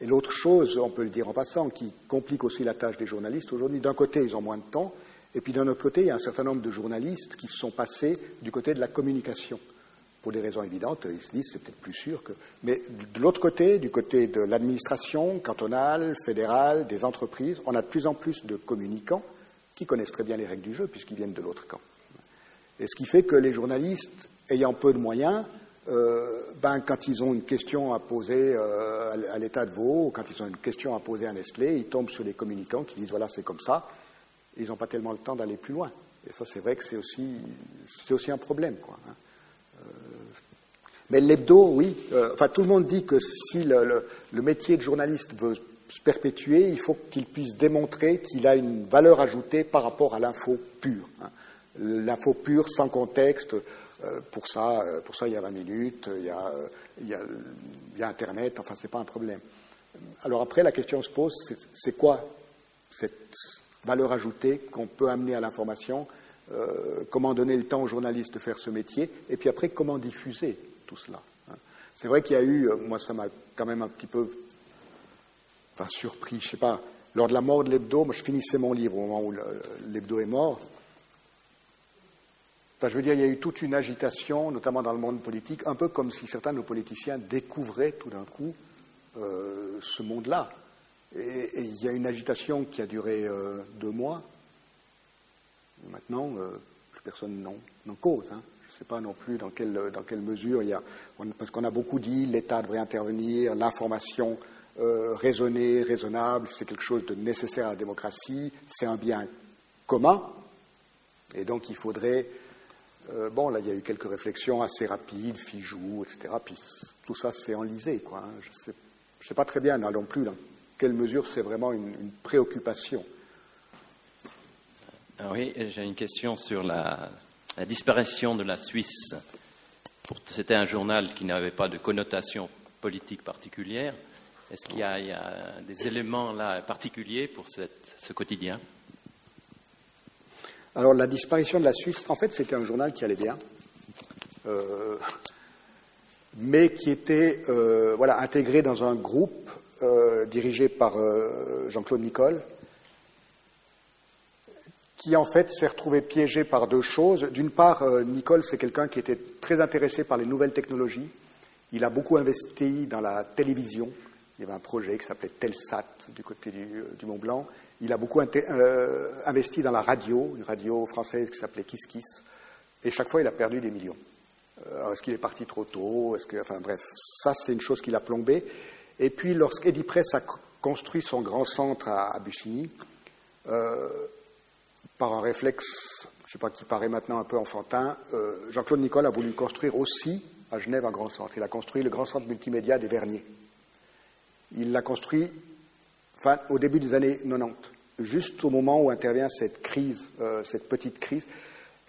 Et l'autre chose, on peut le dire en passant, qui complique aussi la tâche des journalistes aujourd'hui, d'un côté, ils ont moins de temps, et puis d'un autre côté, il y a un certain nombre de journalistes qui se sont passés du côté de la communication. Pour des raisons évidentes, ils se disent, c'est peut-être plus sûr que... Mais de l'autre côté, du côté de l'administration cantonale, fédérale, des entreprises, on a de plus en plus de communicants qui connaissent très bien les règles du jeu, puisqu'ils viennent de l'autre camp. Et ce qui fait que les journalistes, ayant peu de moyens, euh, ben, quand ils ont une question à poser euh, à l'État de Vaud, quand ils ont une question à poser à Nestlé, ils tombent sur les communicants qui disent « voilà, c'est comme ça ». Ils n'ont pas tellement le temps d'aller plus loin. Et ça, c'est vrai que c'est aussi, c'est aussi un problème, quoi, hein. Euh, mais l'hebdo, oui. Euh, enfin, tout le monde dit que si le, le, le métier de journaliste veut se perpétuer, il faut qu'il puisse démontrer qu'il a une valeur ajoutée par rapport à l'info pure, hein. L'info pure, sans contexte, euh, pour ça, euh, pour ça, il y a vingt minutes, il y a, euh, il y a, il y a Internet, enfin, c'est pas un problème. Alors après, la question se pose, c'est, c'est quoi cette valeur ajoutée qu'on peut amener à l'information, euh, comment donner le temps aux journalistes de faire ce métier, et puis après, comment diffuser tout cela, hein. C'est vrai qu'il y a eu, euh, moi, ça m'a quand même un petit peu, enfin, surpris, je sais pas, lors de la mort de l'hebdo, moi, je finissais mon livre au moment où l'hebdo est mort. Enfin, je veux dire, il y a eu toute une agitation, notamment dans le monde politique, un peu comme si certains de nos politiciens découvraient tout d'un coup euh, ce monde-là. Et, et il y a une agitation qui a duré euh, deux mois. Et maintenant, euh, plus personne n'en, n'en cause, hein. Je ne sais pas non plus dans quelle, dans quelle mesure il y a... On, parce qu'on a beaucoup dit, l'État devrait intervenir, l'information euh, raisonnée, raisonnable, c'est quelque chose de nécessaire à la démocratie, c'est un bien commun, et donc il faudrait... Euh, bon, là, il y a eu quelques réflexions assez rapides, Fijou, et cetera. Puis tout ça, c'est enlisé, quoi, hein. Je sais, je sais pas très bien, non, non plus, dans quelle mesure c'est vraiment une, une préoccupation. Oui, j'ai une question sur la, la disparition de la Suisse. C'était un journal qui n'avait pas de connotation politique particulière. Est-ce qu'il y a, il y a des éléments là particuliers pour cette, ce quotidien ? Alors, la disparition de la Suisse, en fait, c'était un journal qui allait bien, euh, mais qui était euh, voilà, intégré dans un groupe euh, dirigé par euh, Jean-Claude Nicole, qui en fait s'est retrouvé piégé par deux choses. D'une part, euh, Nicole, c'est quelqu'un qui était très intéressé par les nouvelles technologies. Il a beaucoup investi dans la télévision. Il y avait un projet qui s'appelait Telsat du côté du, du Mont-Blanc. Il a beaucoup inté- euh, investi dans la radio, une radio française qui s'appelait Kiss Kiss, et chaque fois, il a perdu des millions. Alors, est-ce qu'il est parti trop tôt ? Est-ce que, enfin, bref, ça, c'est une chose qui l'a plombé. Et puis, lorsqu'Edipresse a construit son grand centre à, à Bussigny, euh, par un réflexe, je ne sais pas, qui paraît maintenant un peu enfantin, euh, Jean-Claude Nicole a voulu construire aussi à Genève un grand centre. Il a construit le grand centre multimédia des Verniers. Il l'a construit Enfin, au début des années quatre-vingt-dix, juste au moment où intervient cette crise, euh, cette petite crise.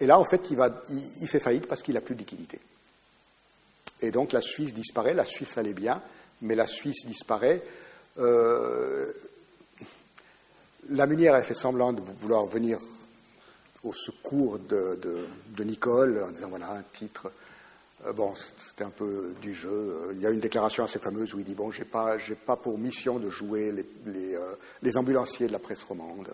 Et là, en fait, il, va, il, il fait faillite parce qu'il n'a plus de liquidité. Et donc, la Suisse disparaît. La Suisse allait bien, mais la Suisse disparaît. Euh, la Munière a fait semblant de vouloir venir au secours de, de, de Nicole en disant, voilà, un titre... Bon, c'était un peu du jeu. Il y a une déclaration assez fameuse où il dit « Bon, j'ai pas, j'ai pas pour mission de jouer les, les, euh, les ambulanciers de la presse romande. »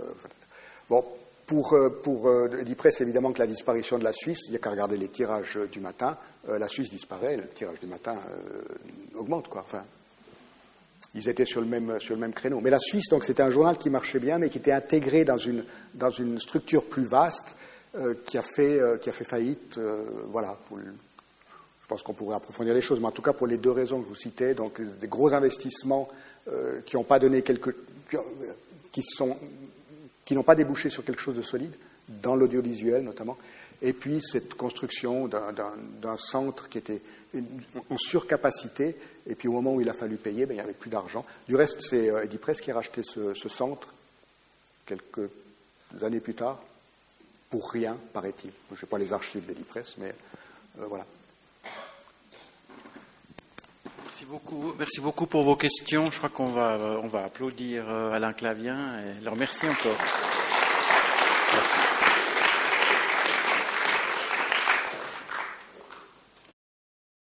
Bon, pour, pour euh, Edipresse, évidemment que la disparition de la Suisse, il n'y a qu'à regarder les tirages du matin. Euh, la Suisse disparaît, le tirage du matin euh, augmente, quoi. Enfin, ils étaient sur le même, sur le même créneau. Mais la Suisse, donc, c'était un journal qui marchait bien, mais qui était intégré dans une, dans une structure plus vaste euh, qui, a fait, euh, qui a fait faillite, euh, voilà, pour le... Je pense qu'on pourrait approfondir les choses, mais en tout cas pour les deux raisons que je vous citais, donc des gros investissements euh, qui n'ont pas donné quelque, qui sont, qui n'ont pas débouché sur quelque chose de solide, dans l'audiovisuel notamment, et puis cette construction d'un, d'un, d'un centre qui était une, en surcapacité, et puis au moment où il a fallu payer, ben, il n'y avait plus d'argent. Du reste, c'est euh, Edipresse qui a racheté ce, ce centre quelques années plus tard, pour rien, paraît-il. Je n'ai pas les archives d'Edipresse, mais euh, voilà. Merci beaucoup. Merci beaucoup pour vos questions. Je crois qu'on va, on va applaudir Alain Clavien et le remercier encore.